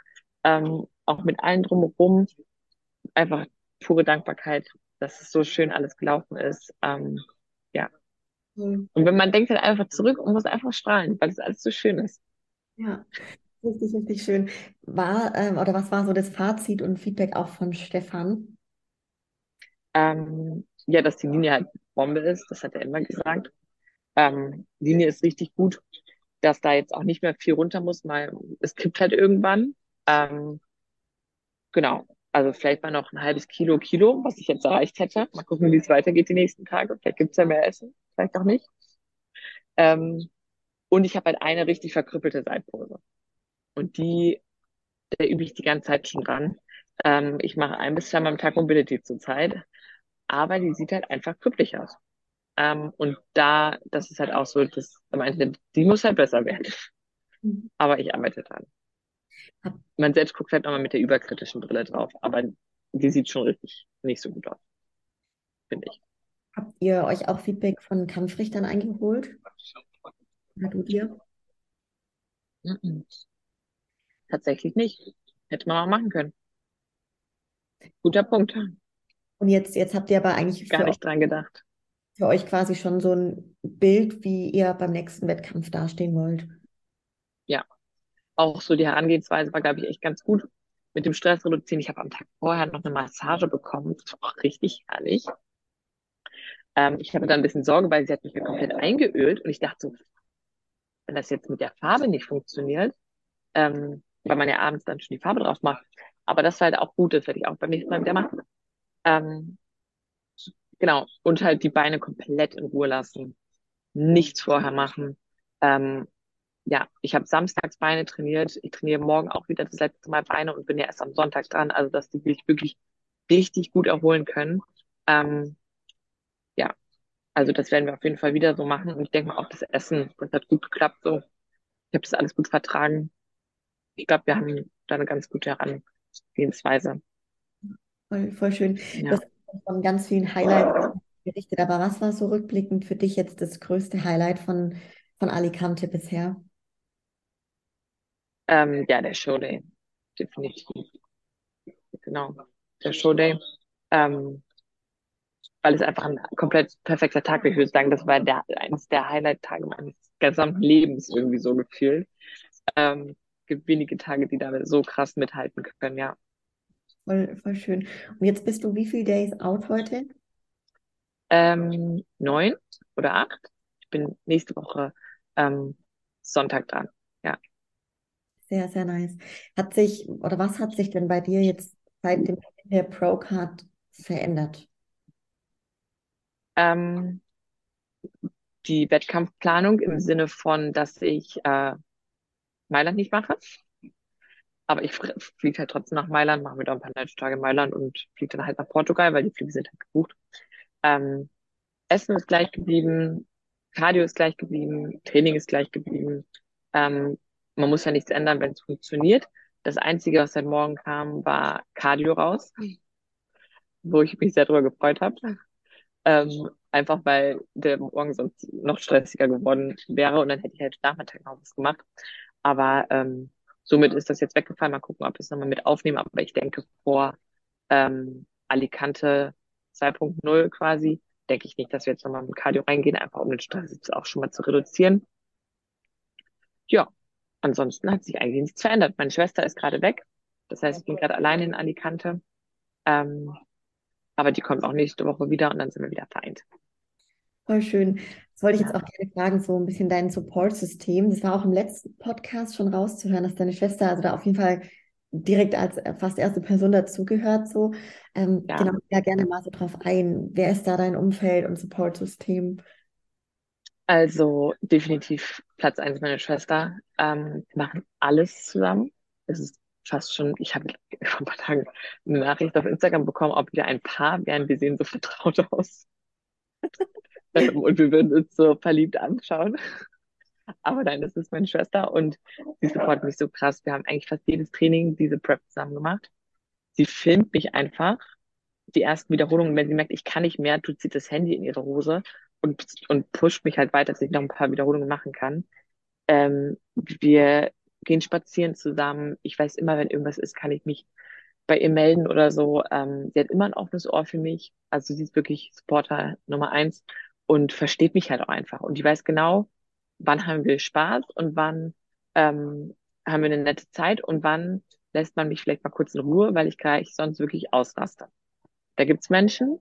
ähm, auch mit allen drumherum, einfach pure Dankbarkeit, dass es so schön alles gelaufen ist. Ähm, ja. Mhm. Und wenn man denkt, dann einfach zurück und muss einfach strahlen, weil es alles so schön ist. Ja, richtig, richtig schön. War, ähm, oder was war so das Fazit und Feedback auch von Stefan? Ähm, ja, dass die Linie halt Bombe ist, das hat er immer gesagt. Ähm, Linie ist richtig gut, dass da jetzt auch nicht mehr viel runter muss, weil es kippt halt irgendwann. Ähm, Genau, also vielleicht mal noch ein halbes Kilo, Kilo, was ich jetzt erreicht hätte. Mal gucken, wie es weitergeht die nächsten Tage. Vielleicht gibt's ja mehr Essen, vielleicht auch nicht. Ähm, und ich habe halt eine richtig verkrüppelte Seitpose. Und die, da übe ich die ganze Zeit schon dran. Ähm, ich mache ein bis zweimal am Tag Mobility zurzeit. Aber die sieht halt einfach krüppelig aus. Ähm, und da, das ist halt auch so, das, die muss halt besser werden. Aber ich arbeite dran. Man selbst guckt halt nochmal mit der überkritischen Brille drauf, aber die sieht schon richtig nicht so gut aus, finde ich. Habt ihr euch auch Feedback von Kampfrichtern eingeholt? Oder du dir? Tatsächlich nicht. Hätte man auch machen können. Guter Punkt. Und jetzt, jetzt habt ihr aber eigentlich gar nicht dran gedacht. Für euch quasi schon so ein Bild, wie ihr beim nächsten Wettkampf dastehen wollt. Ja. Auch so die Herangehensweise war, glaube ich, echt ganz gut mit dem Stress reduzieren. Ich habe am Tag vorher noch eine Massage bekommen. Das war auch richtig herrlich. Ähm, ich hatte da ein bisschen Sorge, weil sie hat mich ja komplett eingeölt und ich dachte so, wenn das jetzt mit der Farbe nicht funktioniert, ähm, weil man ja abends dann schon die Farbe drauf macht. Aber das war halt auch gut, das werde ich auch beim nächsten Mal wieder machen. Ähm, genau, und halt die Beine komplett in Ruhe lassen. Nichts vorher machen. Ähm, ja, ich habe samstags Beine trainiert. Ich trainiere morgen auch wieder das letzte Mal Beine und bin ja erst am Sonntag dran, also dass die sich wirklich richtig gut erholen können. Ähm, ja, also das werden wir auf jeden Fall wieder so machen. Und ich denke mal auch das Essen, das hat gut geklappt so. Ich habe das alles gut vertragen. Ich glaube, wir haben da eine ganz gute Herangehensweise. Voll, voll schön. Ja. Das ist von ganz vielen Highlights berichtet. Aber was war so rückblickend für dich jetzt das größte Highlight von, von Alicante bisher? Ähm, ja, der Showday. Definitiv. Genau, der Showday. Ähm, weil es einfach ein komplett perfekter Tag war. Ich würde sagen, das war der, eines der Highlight-Tage meines gesamten Lebens irgendwie so gefühlt. Ähm, gibt wenige Tage, die da so krass mithalten können, ja. Voll, voll schön. Und jetzt bist du wie viele Days out heute? Ähm, neun oder acht. Ich bin nächste Woche ähm, Sonntag dran, ja. Sehr, sehr nice. Hat sich, oder was hat sich denn bei dir jetzt seit dem der Pro-Card verändert? Ähm, die Wettkampfplanung im Sinne von, dass ich äh, Mailand nicht mache. Aber ich fliege halt trotzdem nach Mailand, mache mir da ein paar Tage in Mailand und fliege dann halt nach Portugal, weil die Flüge sind halt gebucht. Ähm, Essen ist gleich geblieben, Cardio ist gleich geblieben, Training ist gleich geblieben. Ähm, man muss ja nichts ändern, wenn es funktioniert. Das Einzige, was seit morgen kam, war Cardio raus, wo ich mich sehr drüber gefreut habe. Ähm, einfach weil der Morgen sonst noch stressiger geworden wäre und dann hätte ich halt nachmittags noch was gemacht. Aber ähm, somit ist das jetzt weggefallen. Mal gucken, ob wir es nochmal mit aufnehmen. Aber ich denke, vor ähm, Alicante zwei Punkt null quasi, denke ich nicht, dass wir jetzt nochmal mit Cardio reingehen, einfach um den Stress jetzt auch schon mal zu reduzieren. Ja, ansonsten hat sich eigentlich nichts verändert. Meine Schwester ist gerade weg. Das heißt, ich bin gerade alleine in Alicante. Ähm, aber die kommt auch nächste Woche wieder und dann sind wir wieder vereint. Voll schön. Das wollte ich jetzt auch gerne fragen, so ein bisschen dein Support-System. Das war auch im letzten Podcast schon rauszuhören, dass deine Schwester also da auf jeden Fall direkt als fast erste Person dazugehört. So. Ähm, ja. Genau, ja, gerne mal so drauf ein. Wer ist da dein Umfeld und Support-System? Also definitiv Platz eins meine Schwester. Ähm, wir machen alles zusammen. Es ist fast schon, ich habe vor ein paar Tagen eine Nachricht auf Instagram bekommen, ob wir ein Paar wären. Wir sehen so vertraut aus. Und wir würden uns so verliebt anschauen. Aber nein, das ist meine Schwester und sie supportet mich so krass. Wir haben eigentlich fast jedes Training, diese Prep zusammen gemacht. Sie filmt mich einfach, die ersten Wiederholungen. Wenn sie merkt, ich kann nicht mehr, tut sie das Handy in ihre Hose und, und pusht mich halt weiter, dass ich noch ein paar Wiederholungen machen kann. Ähm, wir gehen spazieren zusammen. Ich weiß immer, wenn irgendwas ist, kann ich mich bei ihr melden oder so. Ähm, sie hat immer ein offenes Ohr für mich. Also sie ist wirklich Supporter Nummer eins. Und versteht mich halt auch einfach. Und ich weiß genau, wann haben wir Spaß und wann ähm, haben wir eine nette Zeit und wann lässt man mich vielleicht mal kurz in Ruhe, weil ich gleich sonst wirklich ausraste. Da gibt's Menschen,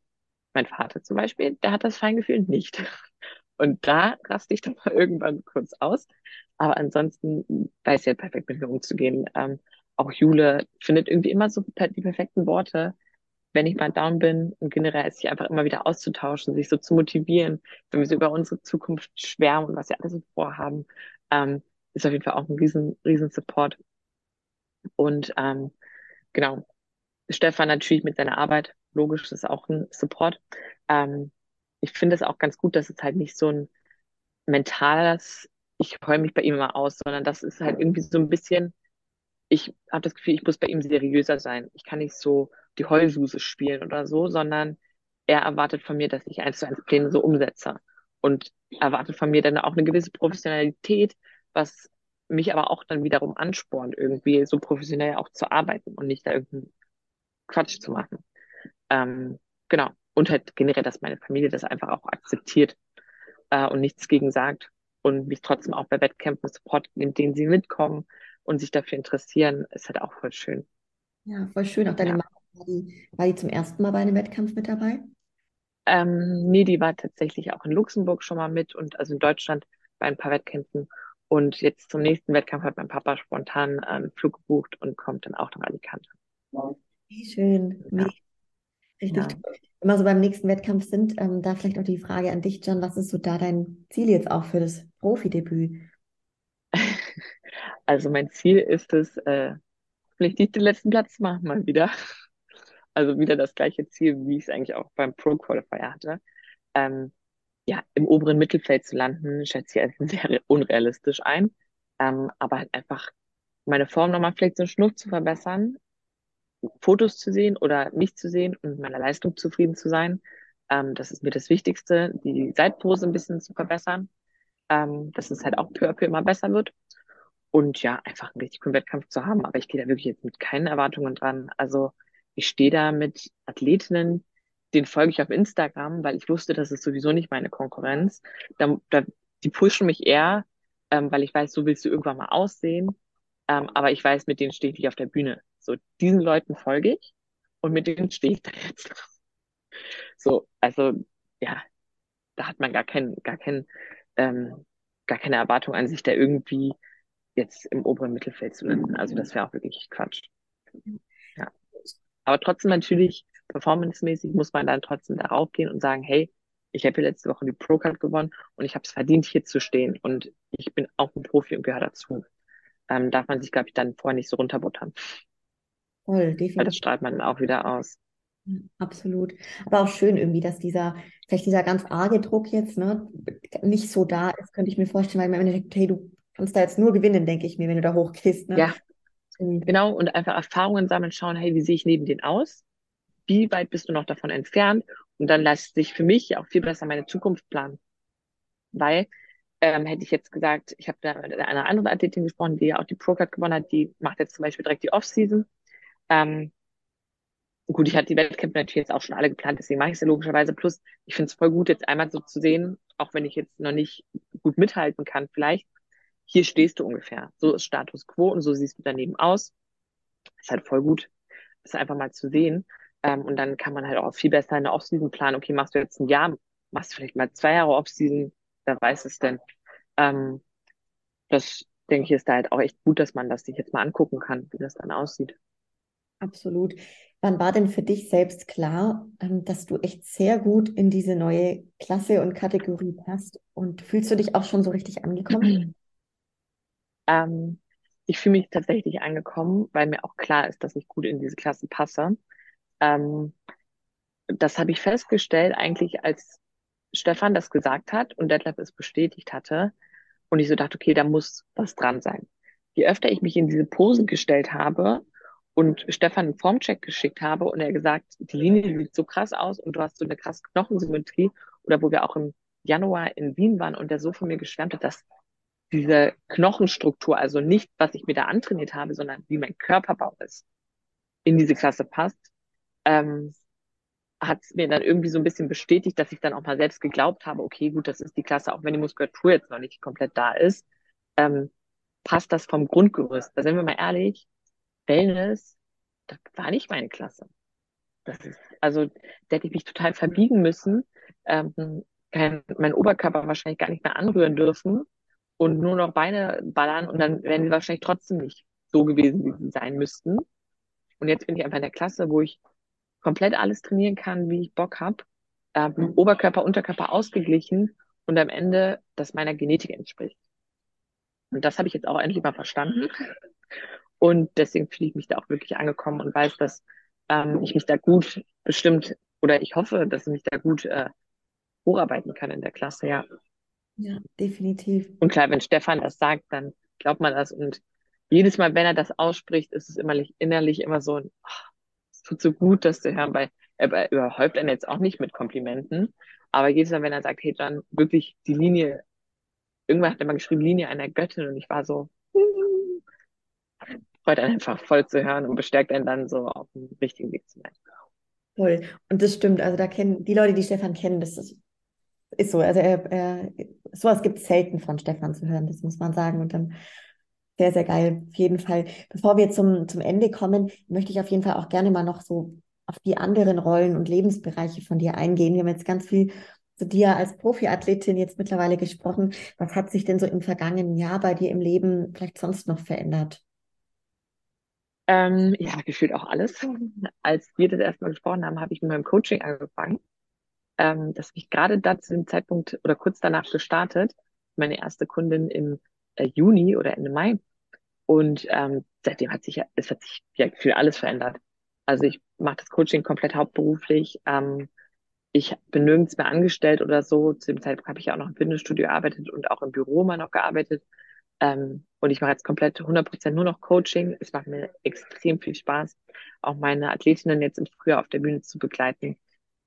mein Vater zum Beispiel, der hat das Feingefühl nicht. Und da raste ich dann mal irgendwann kurz aus. Aber ansonsten weiß er halt perfekt mit mir umzugehen. Ähm, auch Jule findet irgendwie immer so die perfekten Worte, wenn ich mal down bin und generell sich einfach immer wieder auszutauschen, sich so zu motivieren, wenn wir so über unsere Zukunft schwärmen und was wir alles so vorhaben, ähm, ist auf jeden Fall auch ein riesen, riesen Support. Und ähm, genau, Stefan natürlich mit seiner Arbeit, logisch, das ist auch ein Support. Ähm, ich finde es auch ganz gut, dass es halt nicht so ein mentales, ich heule mich bei ihm immer aus, sondern das ist halt irgendwie so ein bisschen, ich habe das Gefühl, ich muss bei ihm seriöser sein. Ich kann nicht so die Heulsuse spielen oder so, sondern er erwartet von mir, dass ich eins zu eins Pläne so umsetze und erwartet von mir dann auch eine gewisse Professionalität, was mich aber auch dann wiederum anspornt, irgendwie so professionell auch zu arbeiten und nicht da irgendeinen Quatsch zu machen. Ähm, genau. Und halt generell, dass meine Familie das einfach auch akzeptiert äh, und nichts gegen sagt und mich trotzdem auch bei Wettkämpfen Support nimmt, denen sie mitkommen und sich dafür interessieren, ist halt auch voll schön. Ja, voll schön. Auch deine ja. Mama, war die, war die zum ersten Mal bei einem Wettkampf mit dabei? Ähm, nee, die war tatsächlich auch in Luxemburg schon mal mit und also in Deutschland bei ein paar Wettkämpfen. Und jetzt zum nächsten Wettkampf hat mein Papa spontan einen Flug gebucht und kommt dann auch nach Alicante. Wie schön. Ja. Richtig ja. Toll. Wenn wir so beim nächsten Wettkampf sind, ähm, da vielleicht auch die Frage an dich, Jeanne, was ist so da dein Ziel jetzt auch für das Profidebüt? Also mein Ziel ist es, äh, vielleicht nicht den letzten Platz machen mal wieder. Also wieder das gleiche Ziel, wie ich es eigentlich auch beim Pro-Qualifier hatte. Ähm, ja, im oberen Mittelfeld zu landen, schätze ich als sehr unrealistisch ein. Ähm, aber halt einfach meine Form nochmal vielleicht so einen Schnuff zu verbessern, Fotos zu sehen oder mich zu sehen und mit meiner Leistung zufrieden zu sein. Ähm, das ist mir das Wichtigste, die Seitpose ein bisschen zu verbessern, ähm, dass es halt auch peu à peu immer besser wird. Und ja, einfach einen richtig coolen Wettkampf zu haben. Aber ich gehe da wirklich jetzt mit keinen Erwartungen dran. Also ich stehe da mit Athletinnen, denen folge ich auf Instagram, weil ich wusste, das ist sowieso nicht meine Konkurrenz. Da, da, die pushen mich eher, ähm, weil ich weiß, so willst du irgendwann mal aussehen. Ähm, aber ich weiß, mit denen stehe ich nicht auf der Bühne. So, diesen Leuten folge ich und mit denen stehe ich da jetzt. So, also ja, da hat man gar kein, gar kein, ähm, gar keine Erwartung an sich, da irgendwie jetzt im oberen Mittelfeld zu landen. Also das wäre auch wirklich Quatsch. Ja. Aber trotzdem natürlich, performancemäßig muss man dann trotzdem darauf gehen und sagen, hey, ich habe hier letzte Woche die Pro-Card gewonnen und ich habe es verdient, hier zu stehen. Und ich bin auch ein Profi und gehöre dazu. Ähm, darf man sich, glaube ich, dann vorher nicht so runterbuttern. Voll, definitiv. Weil das strahlt man dann auch wieder aus. Ja, absolut. Aber auch schön irgendwie, dass dieser, vielleicht dieser ganz arge Druck jetzt, ne, nicht so da ist, könnte ich mir vorstellen, weil man im Endeffekt, hey, du kannst da jetzt nur gewinnen, denke ich mir, wenn du da hochgehst. Ne? Ja. Genau, und einfach Erfahrungen sammeln, schauen, hey, wie sehe ich neben denen aus? Wie weit bist du noch davon entfernt? Und dann lässt sich für mich auch viel besser meine Zukunft planen. Weil, ähm, hätte ich jetzt gesagt, ich habe da mit einer anderen Athletin gesprochen, die ja auch die Pro-Card gewonnen hat, die macht jetzt zum Beispiel direkt die Off-Season. Ähm, gut, ich hatte die Wettkämpfe natürlich jetzt auch schon alle geplant, deswegen mache ich es ja logischerweise. Plus, ich finde es voll gut, jetzt einmal so zu sehen, auch wenn ich jetzt noch nicht gut mithalten kann vielleicht, hier stehst du ungefähr. So ist Status Quo und so siehst du daneben aus. Ist halt voll gut, das einfach mal zu sehen. Ähm, und dann kann man halt auch viel besser eine Off-Season planen. Okay, machst du jetzt ein Jahr, machst du vielleicht mal zwei Jahre Off-Season, wer weiß es denn. Ähm, das, denke ich, ist da halt auch echt gut, dass man das sich jetzt mal angucken kann, wie das dann aussieht. Absolut. Wann war denn für dich selbst klar, dass du echt sehr gut in diese neue Klasse und Kategorie passt? Und fühlst du dich auch schon so richtig angekommen? Ähm, ich fühle mich tatsächlich angekommen, weil mir auch klar ist, dass ich gut in diese Klasse passe. Ähm, das habe ich festgestellt, eigentlich als Stefan das gesagt hat und Detlef es bestätigt hatte. Und ich so dachte, okay, da muss was dran sein. Je öfter ich mich in diese Pose gestellt habe und Stefan einen Formcheck geschickt habe und er gesagt, die Linie sieht so krass aus und du hast so eine krasse Knochensymmetrie, oder wo wir auch im Januar in Wien waren und der so von mir geschwärmt hat, dass diese Knochenstruktur, also nicht, was ich mir da antrainiert habe, sondern wie mein Körperbau ist, in diese Klasse passt, ähm, hat es mir dann irgendwie so ein bisschen bestätigt, dass ich dann auch mal selbst geglaubt habe, okay, gut, das ist die Klasse, auch wenn die Muskulatur jetzt noch nicht komplett da ist, ähm, passt das vom Grundgerüst. Da sind wir mal ehrlich, Wellness, das war nicht meine Klasse. Das ist, also, da hätte ich mich total verbiegen müssen, ähm, kein, mein Oberkörper wahrscheinlich gar nicht mehr anrühren dürfen, und nur noch Beine ballern und dann wären sie wahrscheinlich trotzdem nicht so gewesen, wie sie sein müssten. Und jetzt bin ich einfach in der Klasse, wo ich komplett alles trainieren kann, wie ich Bock habe, ähm, Oberkörper, Unterkörper ausgeglichen und am Ende das meiner Genetik entspricht. Und das habe ich jetzt auch endlich mal verstanden. Und deswegen fühle ich mich da auch wirklich angekommen und weiß, dass ähm, ich mich da gut bestimmt, oder ich hoffe, dass ich mich da gut äh, vorarbeiten kann in der Klasse, ja. Ja, definitiv. Und klar, wenn Stefan das sagt, dann glaubt man das. Und jedes Mal, wenn er das ausspricht, ist es immer innerlich immer so, ein, oh, es tut so gut, das zu hören, weil er überhäuft einen jetzt auch nicht mit Komplimenten. Aber jedes Mal, wenn er sagt, hey, dann wirklich die Linie, irgendwann hat er mal geschrieben, Linie einer Göttin. Und ich war so, freut einen einfach voll zu hören und bestärkt einen dann so auf den richtigen Weg zu sein. Voll. Und das stimmt. Also da kennen die Leute, die Stefan kennen, das ist Ist so, also er, er, sowas gibt es selten von Stefan zu hören, das muss man sagen. Und dann sehr, sehr geil, auf jeden Fall. Bevor wir zum, zum Ende kommen, möchte ich auf jeden Fall auch gerne mal noch so auf die anderen Rollen und Lebensbereiche von dir eingehen. Wir haben jetzt ganz viel zu dir als Profiathletin jetzt mittlerweile gesprochen. Was hat sich denn so im vergangenen Jahr bei dir im Leben vielleicht sonst noch verändert? Ähm, ja, gefühlt auch alles. Als wir das erstmal gesprochen haben, habe ich mit meinem Coaching angefangen. Ähm, das habe ich gerade da zu dem Zeitpunkt oder kurz danach gestartet. Meine erste Kundin im äh, Juni oder Ende Mai. Und ähm, seitdem hat sich ja, es hat sich ja gefühlt alles verändert. Also ich mache das Coaching komplett hauptberuflich. Ähm, ich bin nirgends mehr angestellt oder so. Zu dem Zeitpunkt habe ich ja auch noch im Fitnessstudio gearbeitet und auch im Büro mal noch gearbeitet. Ähm, und ich mache jetzt komplett hundert Prozent nur noch Coaching. Es macht mir extrem viel Spaß, auch meine Athletinnen jetzt im Frühjahr auf der Bühne zu begleiten.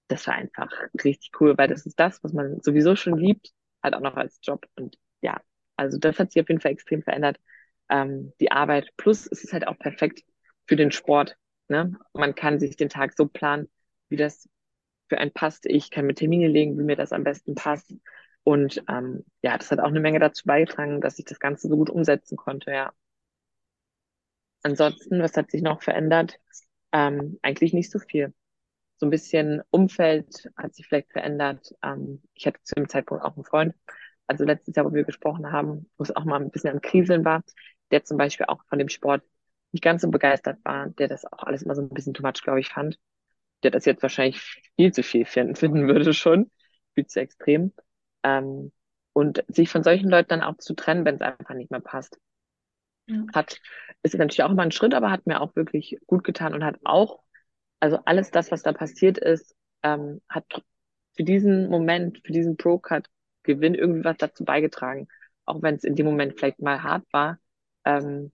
Das war einfach richtig cool, weil das ist das, was man sowieso schon liebt, halt auch noch als Job. Und ja, also das hat sich auf jeden Fall extrem verändert, ähm, die Arbeit. Plus es ist halt auch perfekt für den Sport. Ne? Man kann sich den Tag so planen, wie das für einen passt. Ich kann mir Termine legen, wie mir das am besten passt. Und ähm, ja, das hat auch eine Menge dazu beigetragen, dass ich das Ganze so gut umsetzen konnte, ja. Ansonsten, was hat sich noch verändert? Ähm, eigentlich nicht so viel. So ein bisschen Umfeld hat sich vielleicht verändert. Ähm, ich hatte zu dem Zeitpunkt auch einen Freund, also letztes Jahr, wo wir gesprochen haben, wo es auch mal ein bisschen am Kriseln war, der zum Beispiel auch von dem Sport nicht ganz so begeistert war, der das auch alles immer so ein bisschen too much, glaube ich, fand. Der das jetzt wahrscheinlich viel zu viel finden würde schon, viel zu extrem. Ähm, und sich von solchen Leuten dann auch zu trennen, wenn es einfach nicht mehr passt. Ja. Hat, ist natürlich auch immer ein Schritt, aber hat mir auch wirklich gut getan und hat auch, also alles das, was da passiert ist, ähm, hat für diesen Moment, für diesen Pro-Card-Gewinn irgendwie was dazu beigetragen. Auch wenn es in dem Moment vielleicht mal hart war, ähm,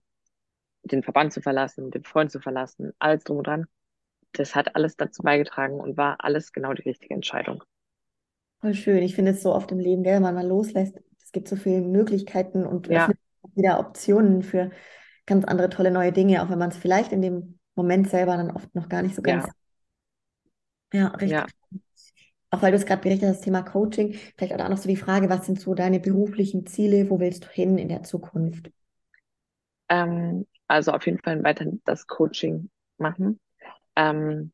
den Verband zu verlassen, den Freund zu verlassen, alles drum und dran. Das hat alles dazu beigetragen und war alles genau die richtige Entscheidung. Voll schön. Ich finde es so oft im Leben, gell, wenn man mal loslässt, es gibt so viele Möglichkeiten und ja, wieder Optionen für ganz andere tolle neue Dinge, auch wenn man es vielleicht in dem Moment selber dann oft noch gar nicht so ganz... Ja, ja richtig. Ja. Auch weil du es gerade berichtet hast, das Thema Coaching, vielleicht auch noch so die Frage, was sind so deine beruflichen Ziele, wo willst du hin in der Zukunft? Ähm, also auf jeden Fall weiter das Coaching machen. Ähm,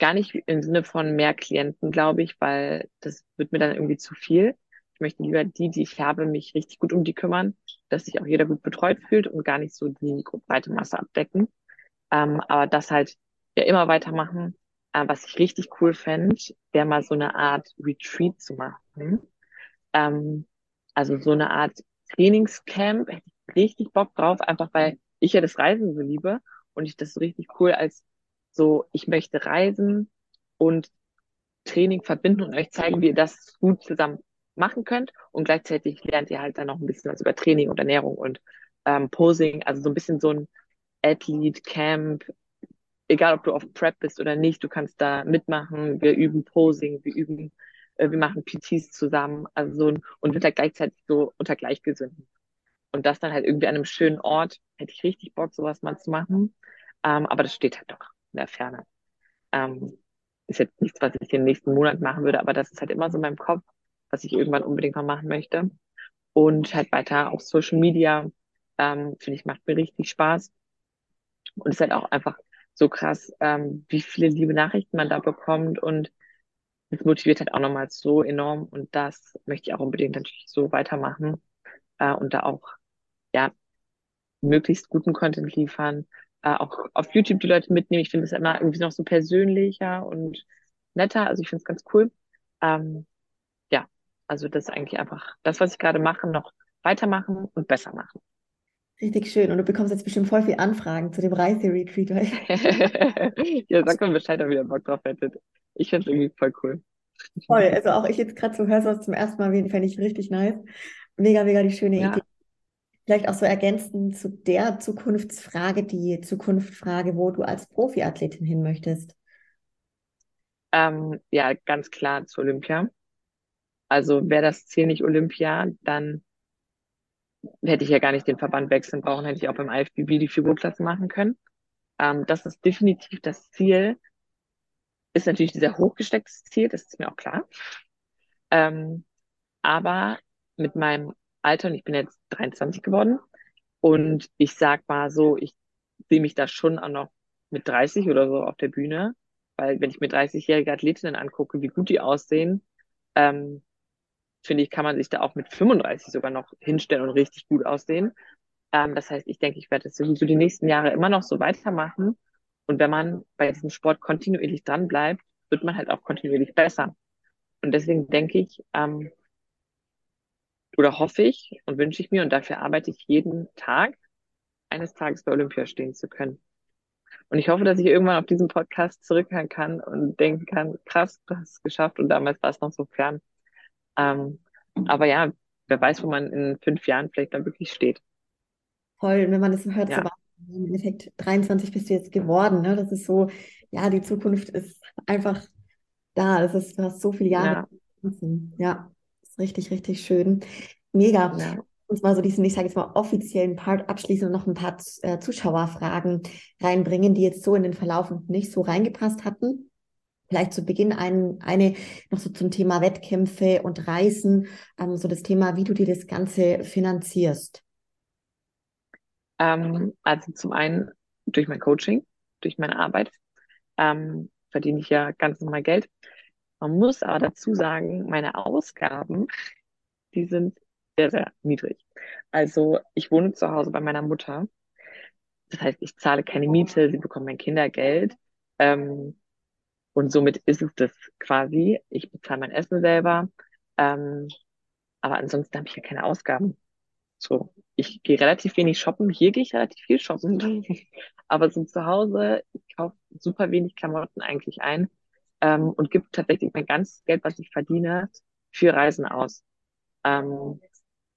gar nicht im Sinne von mehr Klienten, glaube ich, weil das wird mir dann irgendwie zu viel. Ich möchte lieber die, die ich habe, mich richtig gut um die kümmern, dass sich auch jeder gut betreut fühlt und gar nicht so die breite Masse abdecken. Ähm, aber das halt ja immer weitermachen. Äh, was ich richtig cool fände, wäre mal so eine Art Retreat zu machen. Ähm, also so eine Art Trainingscamp. Hätte ich richtig Bock drauf, einfach weil ich ja das Reisen so liebe und ich das so richtig cool als so, ich möchte reisen und Training verbinden und euch zeigen, wie ihr das gut zusammen machen könnt. Und gleichzeitig lernt ihr halt dann noch ein bisschen was über Training und Ernährung und ähm, Posing. Also so ein bisschen so ein Athlete-Camp. Egal, ob du auf Prep bist oder nicht, du kannst da mitmachen. Wir üben Posing, wir üben, äh, wir machen P Ts zusammen. Also so ein, und wird halt gleichzeitig so unter Gleichgesinnten. Und das dann halt irgendwie an einem schönen Ort. Hätte ich richtig Bock, sowas mal zu machen. Ähm, aber das steht halt doch in der Ferne. Ähm, ist jetzt nichts, was ich den nächsten Monat machen würde, aber das ist halt immer so in meinem Kopf, was ich irgendwann unbedingt mal machen möchte. Und halt weiter auch Social Media, ähm, finde ich, macht mir richtig Spaß. Und es ist halt auch einfach so krass, ähm, wie viele liebe Nachrichten man da bekommt und es motiviert halt auch nochmal so enorm und das möchte ich auch unbedingt natürlich so weitermachen äh, und da auch ja möglichst guten Content liefern, auch auf YouTube die Leute mitnehmen. Ich finde es immer irgendwie noch so persönlicher und netter. Also ich finde es ganz cool. Ähm, ja, also das ist eigentlich einfach das, was ich gerade mache, noch weitermachen und besser machen. Richtig schön. Und du bekommst jetzt bestimmt voll viel Anfragen zu dem Reise-Retreat. Ja, sag mal Bescheid, ob ihr Bock drauf hättet. Ich finde es irgendwie voll cool. Voll. Also auch ich jetzt gerade so höre, sonst zum ersten Mal fände ich richtig nice. Mega, mega die schöne ja. Idee. Vielleicht auch so ergänzend zu der Zukunftsfrage, die Zukunftsfrage, wo du als Profiathletin hin möchtest. Ähm, ja, ganz klar zu Olympia. Also wäre das Ziel nicht Olympia, dann hätte ich ja gar nicht den Verband wechseln brauchen, hätte ich auch beim I F B B die Figurklasse machen können. Ähm, das ist definitiv das Ziel. Ist natürlich ein sehr hochgestecktes Ziel, das ist mir auch klar. Ähm, aber mit meinem Alter und ich bin jetzt dreiundzwanzig geworden und ich sag mal so, ich sehe mich da schon auch noch mit dreißig oder so auf der Bühne Weil wenn ich mir dreißigjährige Athletinnen angucke, wie gut die aussehen, ähm, finde ich, kann man sich da auch mit fünfunddreißig sogar noch hinstellen und richtig gut aussehen. Ähm, das heißt, ich denke, ich werde das sowieso die nächsten Jahre immer noch so weitermachen. Und wenn man bei diesem Sport kontinuierlich dran bleibt, wird man halt auch kontinuierlich besser. Und deswegen denke ich, ähm, oder hoffe ich und wünsche ich mir, und dafür arbeite ich jeden Tag, eines Tages bei Olympia stehen zu können. Und ich hoffe, dass ich irgendwann auf diesen Podcast zurückhören kann und denken kann, krass, du hast es geschafft und damals war es noch so fern. Ähm, aber ja, wer weiß, wo man in fünf Jahren vielleicht dann wirklich steht. Toll, und wenn man das so hört, ja. So im Endeffekt dreiundzwanzig bist du jetzt geworden, ne? Das ist so, ja, die Zukunft ist einfach da. Das ist, du hast so viele Jahre. Ja, ja, ist richtig, richtig schön. Mega. Ja. Uns mal so diesen, ich sage jetzt mal, offiziellen Part abschließen und noch ein paar äh, Zuschauerfragen reinbringen, die jetzt so in den Verlauf nicht so reingepasst hatten. Vielleicht zu Beginn ein, eine noch so zum Thema Wettkämpfe und Reisen, ähm, so das Thema, wie du dir das Ganze finanzierst. Ähm, also zum einen durch mein Coaching, durch meine Arbeit ähm, verdiene ich ja ganz normal Geld. Man muss aber dazu sagen, meine Ausgaben, die sind sehr, sehr niedrig. Also ich wohne zu Hause bei meiner Mutter. Das heißt, ich zahle keine Miete, sie bekommt mein Kindergeld. Ähm, und somit ist es das quasi. Ich bezahle mein Essen selber. Ähm, aber ansonsten habe ich ja keine Ausgaben. So, ich gehe relativ wenig shoppen. Hier gehe ich relativ viel shoppen. Aber so zu Hause, ich kaufe super wenig Klamotten eigentlich ein ähm, und gebe tatsächlich mein ganzes Geld, was ich verdiene, für Reisen aus. Ähm,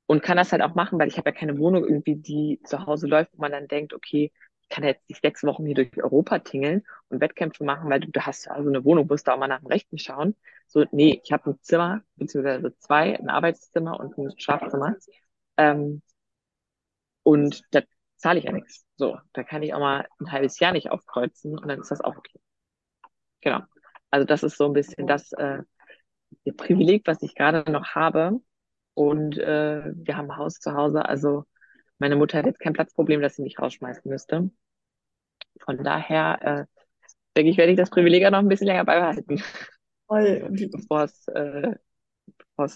und kann das halt auch machen, weil ich habe ja keine Wohnung irgendwie, die zu Hause läuft, wo man dann denkt, okay, ich kann jetzt nicht sechs Wochen hier durch Europa tingeln und Wettkämpfe machen, weil du, du hast ja also eine Wohnung, musst da auch mal nach dem Rechten schauen. So, nee, ich habe ein Zimmer, beziehungsweise zwei, ein Arbeitszimmer und ein Schlafzimmer. Ähm, und da zahle ich ja nichts. So, da kann ich auch mal ein halbes Jahr nicht aufkreuzen und dann ist das auch okay. Genau. Also das ist so ein bisschen das äh, Privileg, was ich gerade noch habe. Und äh, wir haben ein Haus zu Hause. Also meine Mutter hat jetzt kein Platzproblem, dass sie mich rausschmeißen müsste. Von daher äh, denke ich, werde ich das Privileg auch noch ein bisschen länger beibehalten. Voll. Bevor es äh,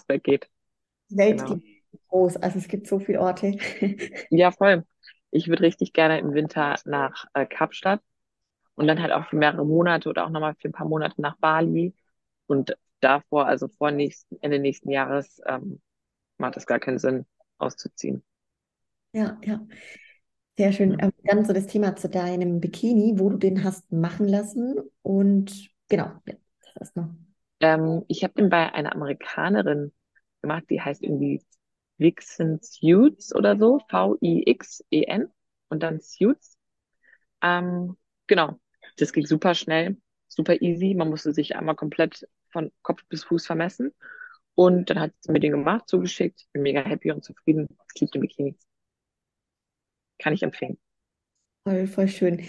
weggeht. Welt genau. Groß, also es gibt so viele Orte. Ja, voll. Ich würde richtig gerne im Winter nach äh, Kapstadt und dann halt auch für mehrere Monate oder auch nochmal für ein paar Monate nach Bali und davor, also vor nächsten, Ende nächsten Jahres, ähm, macht es gar keinen Sinn, auszuziehen. Ja, ja. Sehr schön. Ja. Dann so das Thema zu deinem Bikini, wo du den hast machen lassen und genau, ja, das ist noch. Ähm, ich habe den bei einer Amerikanerin gemacht, die heißt irgendwie Vixen Suits oder so, V I X E N und dann Suits. Ähm, genau, das ging super schnell, super easy. Man musste sich einmal komplett von Kopf bis Fuß vermessen und dann hat sie mir den gemacht, zugeschickt. Ich bin mega happy und zufrieden. Ich liebe den Bikini. Kann ich empfehlen. Voll, voll schön.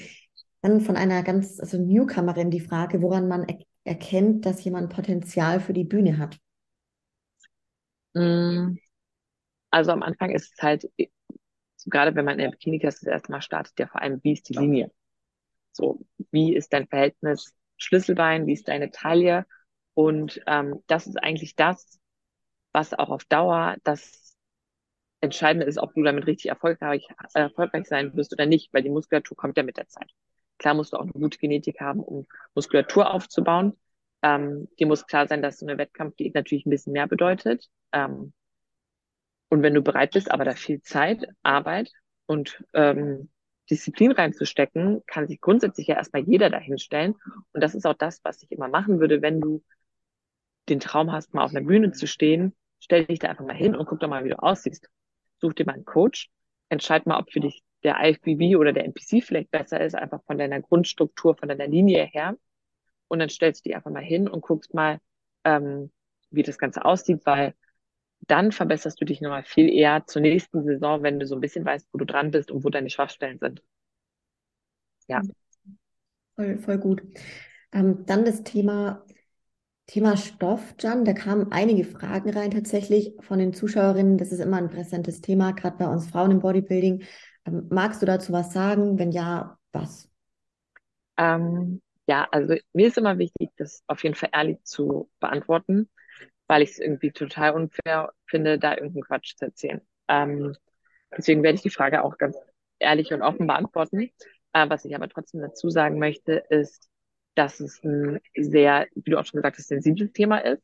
Dann von einer ganz, also Newcomerin die Frage, woran man er- erkennt, dass jemand Potenzial für die Bühne hat. Mm. Also am Anfang ist es halt, gerade wenn man in der Bikini-Klasse das erste Mal startet, ja vor allem, wie ist die Linie? So, wie ist dein Verhältnis Schlüsselbein, wie ist deine Taille? Und ähm, das ist eigentlich das, was auch auf Dauer das Entscheidende ist, ob du damit richtig erfolgreich, äh, erfolgreich sein wirst oder nicht, weil die Muskulatur kommt ja mit der Zeit. Klar musst du auch eine gute Genetik haben, um Muskulatur aufzubauen. Ähm, dir muss klar sein, dass so eine Wettkampfdiät natürlich ein bisschen mehr bedeutet. Ähm, Und wenn du bereit bist, aber da viel Zeit, Arbeit und ähm, Disziplin reinzustecken, kann sich grundsätzlich ja erstmal jeder dahinstellen. Und das ist auch das, was ich immer machen würde, wenn du den Traum hast, mal auf einer Bühne zu stehen, stell dich da einfach mal hin und guck doch mal, wie du aussiehst. Such dir mal einen Coach, entscheid mal, ob für dich der I F B B oder der N P C vielleicht besser ist, einfach von deiner Grundstruktur, von deiner Linie her. Und dann stellst du dich einfach mal hin und guckst mal, ähm, wie das Ganze aussieht, weil dann verbesserst du dich nochmal viel eher zur nächsten Saison, wenn du so ein bisschen weißt, wo du dran bist und wo deine Schwachstellen sind. Ja. Voll, voll gut. Ähm, dann das Thema, Thema Stoff, Jeanne. Da kamen einige Fragen rein tatsächlich von den Zuschauerinnen. Das ist immer ein präsentes Thema, gerade bei uns Frauen im Bodybuilding. Ähm, magst du dazu was sagen? Wenn ja, was? Ähm, ja, also mir ist immer wichtig, das auf jeden Fall ehrlich zu beantworten, weil ich es irgendwie total unfair finde, da irgendeinen Quatsch zu erzählen. Ähm, deswegen werde ich die Frage auch ganz ehrlich und offen beantworten. Äh, was ich aber trotzdem dazu sagen möchte, ist, dass es ein sehr, wie du auch schon gesagt hast, sensibles Thema ist.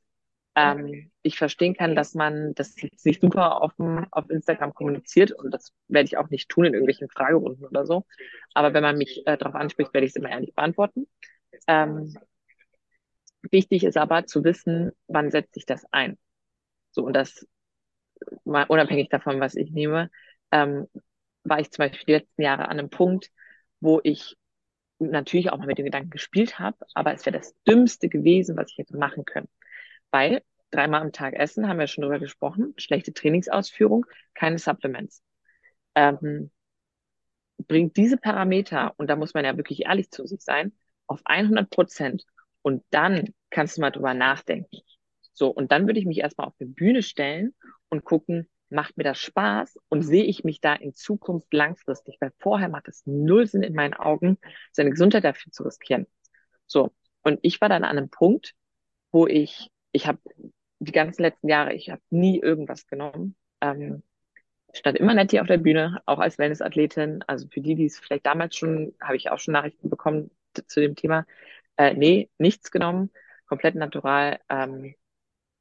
Ähm, ich verstehen kann, dass man das nicht super offen auf Instagram kommuniziert, und das werde ich auch nicht tun in irgendwelchen Fragerunden oder so. Aber wenn man mich äh, darauf anspricht, werde ich es immer ehrlich beantworten. Ähm, wichtig ist aber zu wissen, wann setze ich das ein. So, und das mal unabhängig davon, was ich nehme, ähm, war ich zum Beispiel die letzten Jahre an einem Punkt, wo ich natürlich auch mal mit dem Gedanken gespielt habe, aber es wäre das Dümmste gewesen, was ich hätte machen können. Weil dreimal am Tag essen, haben wir schon drüber gesprochen, schlechte Trainingsausführung, keine Supplements. Ähm, bringt diese Parameter, und da muss man ja wirklich ehrlich zu sich sein, auf hundert Prozent. Und dann kannst du mal drüber nachdenken. So, und dann würde ich mich erstmal auf eine Bühne stellen und gucken, macht mir das Spaß und sehe ich mich da in Zukunft langfristig? Weil vorher macht es null Sinn in meinen Augen, seine Gesundheit dafür zu riskieren. So, und ich war dann an einem Punkt, wo ich Ich habe die ganzen letzten Jahre, ich habe nie irgendwas genommen. Ähm, stand immer nett hier auf der Bühne, auch als Wellnessathletin. Also für die, die es vielleicht damals schon, habe ich auch schon Nachrichten bekommen zu dem Thema. Äh, nee, nichts genommen, komplett natural. Ähm,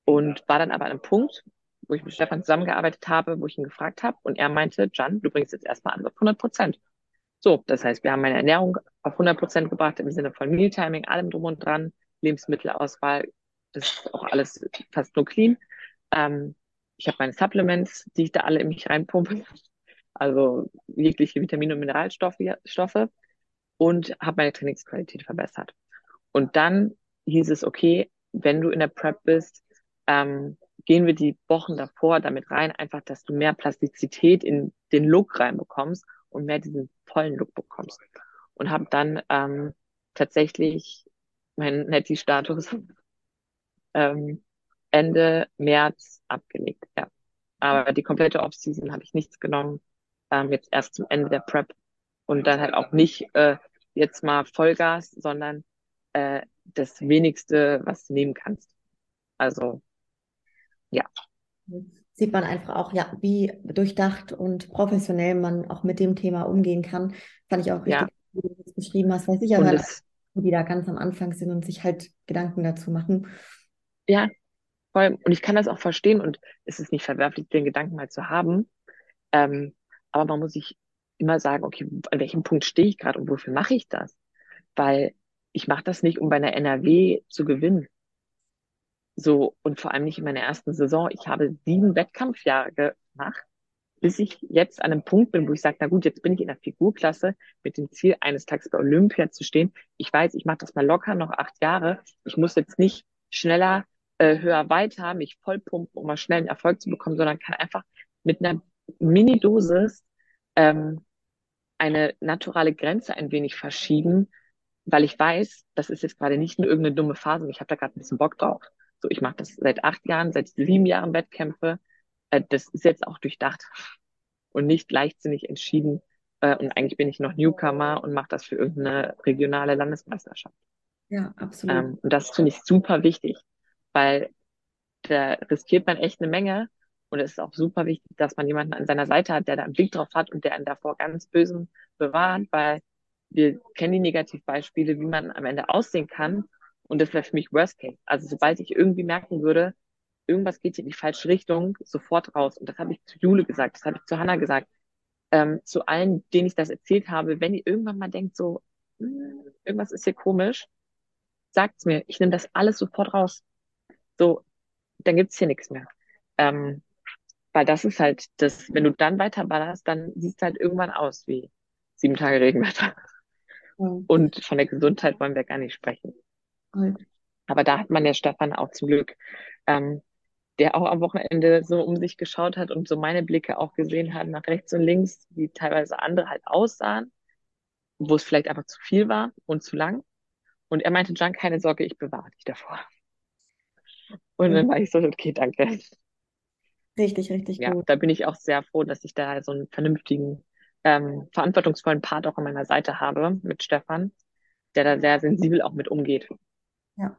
und war dann aber an einem Punkt, wo ich mit Stefan zusammengearbeitet habe, wo ich ihn gefragt habe. Und er meinte, Jeanne, du bringst jetzt erstmal alles auf hundert Prozent. So, das heißt, wir haben meine Ernährung auf hundert Prozent gebracht, im Sinne von Mealtiming, allem drum und dran, Lebensmittelauswahl. Das ist auch alles fast nur clean. Ähm, ich habe meine Supplements, die ich da alle in mich reinpumpe. Also jegliche Vitamine und Mineralstoffe. Stoffe, und habe meine Trainingsqualität verbessert. Und dann hieß es, okay, wenn du in der Prep bist, ähm, gehen wir die Wochen davor damit rein, einfach, dass du mehr Plastizität in den Look reinbekommst und mehr diesen vollen Look bekommst. Und habe dann ähm, tatsächlich meinen Netty-Status Ähm, Ende März abgelegt, ja. Aber die komplette Off-Season habe ich nichts genommen, ähm, jetzt erst zum Ende der Prep, und dann halt auch nicht äh, jetzt mal Vollgas, sondern äh, das Wenigste, was du nehmen kannst. Also, ja. Sieht man einfach auch, ja, wie durchdacht und professionell man auch mit dem Thema umgehen kann. Fand ich auch richtig, ja. Wie du das beschrieben hast, weil sicher weil die da ganz am Anfang sind und sich halt Gedanken dazu machen. Ja, voll. Und ich kann das auch verstehen, und es ist nicht verwerflich, den Gedanken mal zu haben. Ähm, aber man muss sich immer sagen, okay, an welchem Punkt stehe ich gerade und wofür mache ich das? Weil ich mache das nicht, um bei einer N R W zu gewinnen. So, und vor allem nicht in meiner ersten Saison. Ich habe sieben Wettkampfjahre gemacht, bis ich jetzt an einem Punkt bin, wo ich sage, na gut, jetzt bin ich in der Figurklasse mit dem Ziel, eines Tages bei Olympia zu stehen. Ich weiß, ich mache das mal locker noch acht Jahre. Ich muss jetzt nicht schneller höher, weiter, mich vollpumpen, um mal schnell einen Erfolg zu bekommen, sondern kann einfach mit einer Mini-Dosis ähm, eine naturale Grenze ein wenig verschieben, weil ich weiß, das ist jetzt gerade nicht nur irgendeine dumme Phase, und ich habe da gerade ein bisschen Bock drauf. So, ich mache das seit acht Jahren, seit sieben Jahren Wettkämpfe. Äh, das ist jetzt auch durchdacht und nicht leichtsinnig entschieden. Äh, und eigentlich bin ich noch Newcomer und mache das für irgendeine regionale Landesmeisterschaft. Ja, absolut. Ähm, und das finde ich super wichtig. Weil da riskiert man echt eine Menge, und es ist auch super wichtig, dass man jemanden an seiner Seite hat, der da einen Blick drauf hat und der einen davor ganz Bösen bewahrt, weil wir kennen die Negativbeispiele, wie man am Ende aussehen kann, und das wäre für mich Worst Case. Also sobald ich irgendwie merken würde, irgendwas geht hier in die falsche Richtung, sofort raus. Und das habe ich zu Jule gesagt, das habe ich zu Hannah gesagt, ähm, zu allen, denen ich das erzählt habe, wenn ihr irgendwann mal denkt, so mh, irgendwas ist hier komisch, sagt's mir, ich nehme das alles sofort raus. So, dann gibt's hier nichts mehr. Ähm, weil das ist halt das, wenn du dann weiter ballerst, dann sieht's halt irgendwann aus wie sieben Tage Regenwetter. Mhm. Und von der Gesundheit wollen wir gar nicht sprechen. Mhm. Aber da hat man ja Stefan auch zum Glück, ähm, der auch am Wochenende so um sich geschaut hat und so meine Blicke auch gesehen hat, nach rechts und links, wie teilweise andere halt aussahen, wo es vielleicht einfach zu viel war und zu lang. Und er meinte, Jeanne, keine Sorge, ich bewahre dich davor. Und dann war ich so, okay, danke. Richtig, richtig ja, gut. Da bin ich auch sehr froh, dass ich da so einen vernünftigen, ähm, verantwortungsvollen Part auch an meiner Seite habe mit Stefan, der da sehr sensibel auch mit umgeht. Ja,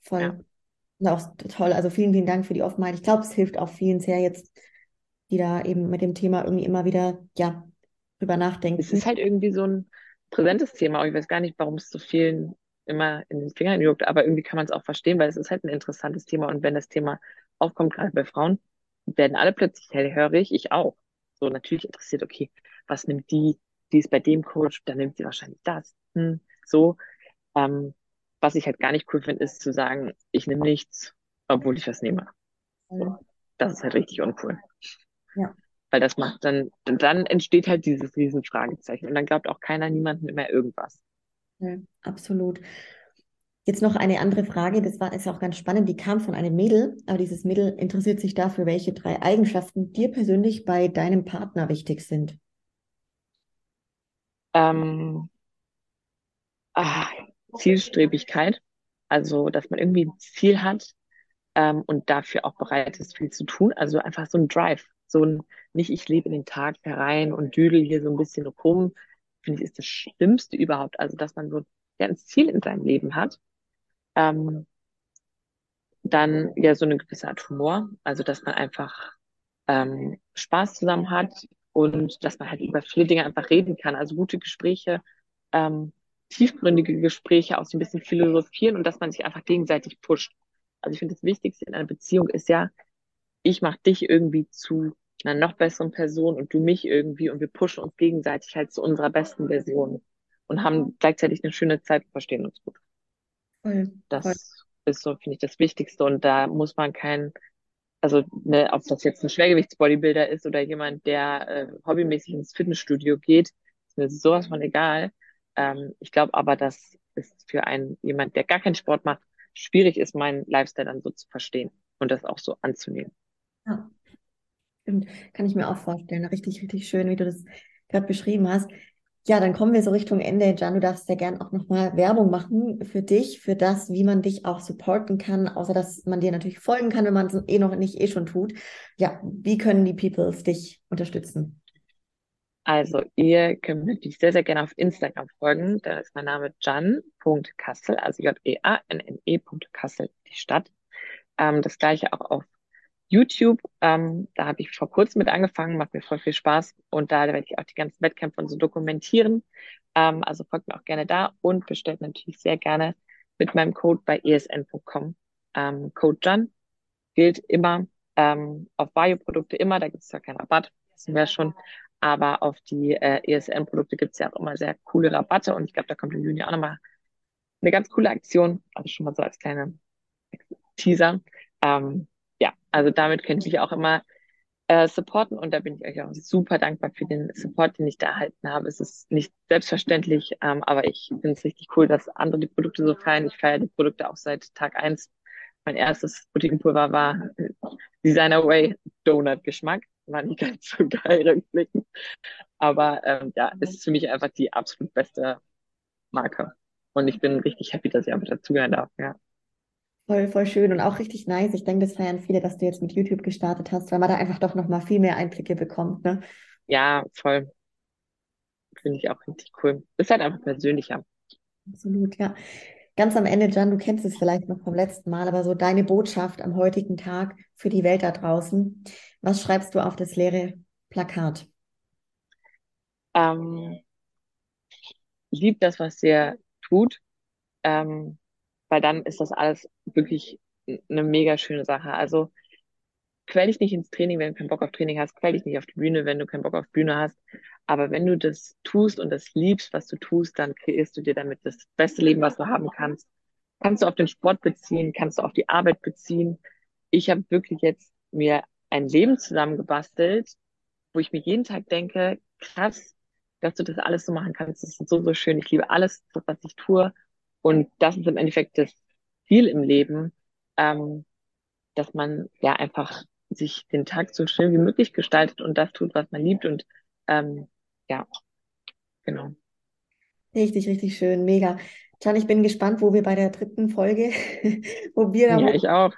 voll. Ja. Das ist auch toll. Also vielen, vielen Dank für die Offenheit. Ich glaube, es hilft auch vielen sehr jetzt, die da eben mit dem Thema irgendwie immer wieder, ja, drüber nachdenken. Es ist halt irgendwie so ein präsentes Thema. Ich weiß gar nicht, warum es so vielen immer in den Fingern juckt, aber irgendwie kann man es auch verstehen, weil es ist halt ein interessantes Thema und wenn das Thema aufkommt, gerade bei Frauen, werden alle plötzlich hellhörig, ich auch. So natürlich interessiert, okay, was nimmt die, die ist bei dem Coach, dann nimmt sie wahrscheinlich das. Hm, so, ähm, was ich halt gar nicht cool finde, ist zu sagen, ich nehme nichts, obwohl ich was nehme. So, das ist halt richtig uncool. Ja. Weil das macht dann, dann entsteht halt dieses riesen Fragezeichen und dann glaubt auch keiner, niemandem mehr irgendwas. Ja, absolut. Jetzt noch eine andere Frage, das war, ist auch ganz spannend, die kam von einem Mädel, aber dieses Mädel interessiert sich dafür, welche drei Eigenschaften dir persönlich bei deinem Partner wichtig sind. Ähm, ach, Zielstrebigkeit, also dass man irgendwie ein Ziel hat ähm, und dafür auch bereit ist, viel zu tun, also einfach so ein Drive, so ein, nicht ich lebe in den Tag herein und düdel hier so ein bisschen rum, finde ich, ist das Schlimmste überhaupt, also dass man so ja, ein Ziel in seinem Leben hat, ähm, dann ja so eine gewisse Art Humor, also dass man einfach ähm, Spaß zusammen hat und dass man halt über viele Dinge einfach reden kann, also gute Gespräche, ähm, tiefgründige Gespräche, auch so ein bisschen philosophieren und dass man sich einfach gegenseitig pusht. Also ich finde, das Wichtigste in einer Beziehung ist ja, ich mache dich irgendwie zu einer noch besseren Person und du mich irgendwie und wir pushen uns gegenseitig halt zu unserer besten Version und haben gleichzeitig eine schöne Zeit und verstehen uns gut. Voll, das voll. Ist so, finde ich, das Wichtigste und da muss man kein, also ne, ob das jetzt ein Schwergewichts-Bodybuilder ist oder jemand, der äh, hobbymäßig ins Fitnessstudio geht, ist mir sowas von egal. Ähm, ich glaube aber, dass es für einen, jemand, der gar keinen Sport macht, schwierig ist, meinen Lifestyle dann so zu verstehen und das auch so anzunehmen. Ja, stimmt. Kann ich mir auch vorstellen. Richtig, richtig schön, wie du das gerade beschrieben hast. Ja, dann kommen wir so Richtung Ende. Jeanne, du darfst ja gern auch nochmal Werbung machen für dich, für das, wie man dich auch supporten kann, außer dass man dir natürlich folgen kann, wenn man es eh noch nicht eh schon tut. Ja, wie können die Peoples dich unterstützen? Also ihr könnt mich sehr, sehr gerne auf Instagram folgen. Da ist mein Name jeanne punkt kassel, also J E A N N E Punkt Kassel, die Stadt. Ähm, das gleiche auch auf YouTube, ähm, da habe ich vor kurzem mit angefangen, macht mir voll viel Spaß und da werde ich auch die ganzen Wettkämpfe und so dokumentieren, ähm, also folgt mir auch gerne da und bestellt natürlich sehr gerne mit meinem Code bei E S N Punkt com, ähm, Code Jeanne gilt immer, ähm, auf Bio-Produkte immer, da gibt es ja keinen Rabatt, das sind wir schon, aber auf die äh, E S N Produkte gibt es ja auch immer sehr coole Rabatte und ich glaube, da kommt im Juni auch nochmal eine ganz coole Aktion, also schon mal so als kleine Teaser, ähm, ja, also damit könnt ihr mich auch immer äh, supporten und da bin ich euch auch super dankbar für den Support, den ich da erhalten habe. Es ist nicht selbstverständlich, ähm, aber ich finde es richtig cool, dass andere die Produkte so feiern. Ich feiere die Produkte auch seit Tag eins. Mein erstes Proteinpulver war Designer Way Donut-Geschmack. War nicht ganz so geil rückblickend. Aber ähm, ja, es ist für mich einfach die absolut beste Marke. Und ich bin richtig happy, dass ich einfach dazugehören darf, ja. Voll, voll schön und auch richtig nice. Ich denke, das feiern viele, dass du jetzt mit YouTube gestartet hast, weil man da einfach doch nochmal viel mehr Einblicke bekommt, ne? Ja, voll. Finde ich auch richtig cool. Ist halt einfach persönlicher. Absolut, ja. Ganz am Ende, Jeanne, du kennst es vielleicht noch vom letzten Mal, aber so deine Botschaft am heutigen Tag für die Welt da draußen. Was schreibst du auf das leere Plakat? Ähm, liebt das, was ihr tut. Ähm, weil dann ist das alles wirklich eine mega schöne Sache. Also quäl dich nicht ins Training, wenn du keinen Bock auf Training hast, quäl dich nicht auf die Bühne, wenn du keinen Bock auf Bühne hast, aber wenn du das tust und das liebst, was du tust, dann kreierst du dir damit das beste Leben, was du haben kannst. Kannst du auf den Sport beziehen, kannst du auf die Arbeit beziehen. Ich habe wirklich jetzt mir ein Leben zusammengebastelt, wo ich mir jeden Tag denke, krass, dass du das alles so machen kannst, das ist so, so schön, ich liebe alles, was ich tue. Und das ist im Endeffekt das Ziel im Leben, ähm, dass man ja einfach sich den Tag so schön wie möglich gestaltet und das tut, was man liebt. Und ähm, ja, genau. Richtig, richtig schön, mega. Jeanne, ich bin gespannt, wo wir bei der dritten Folge, wo wir da ja, ich auch.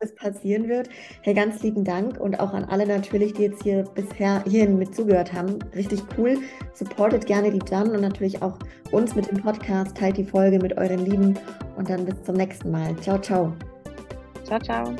es passieren wird. Hey, ganz lieben Dank und auch an alle natürlich, die jetzt hier bisher hierhin mit zugehört haben. Richtig cool. Supportet gerne die Jeanne und natürlich auch uns mit dem Podcast. Teilt die Folge mit euren Lieben und dann bis zum nächsten Mal. Ciao, ciao. Ciao, ciao.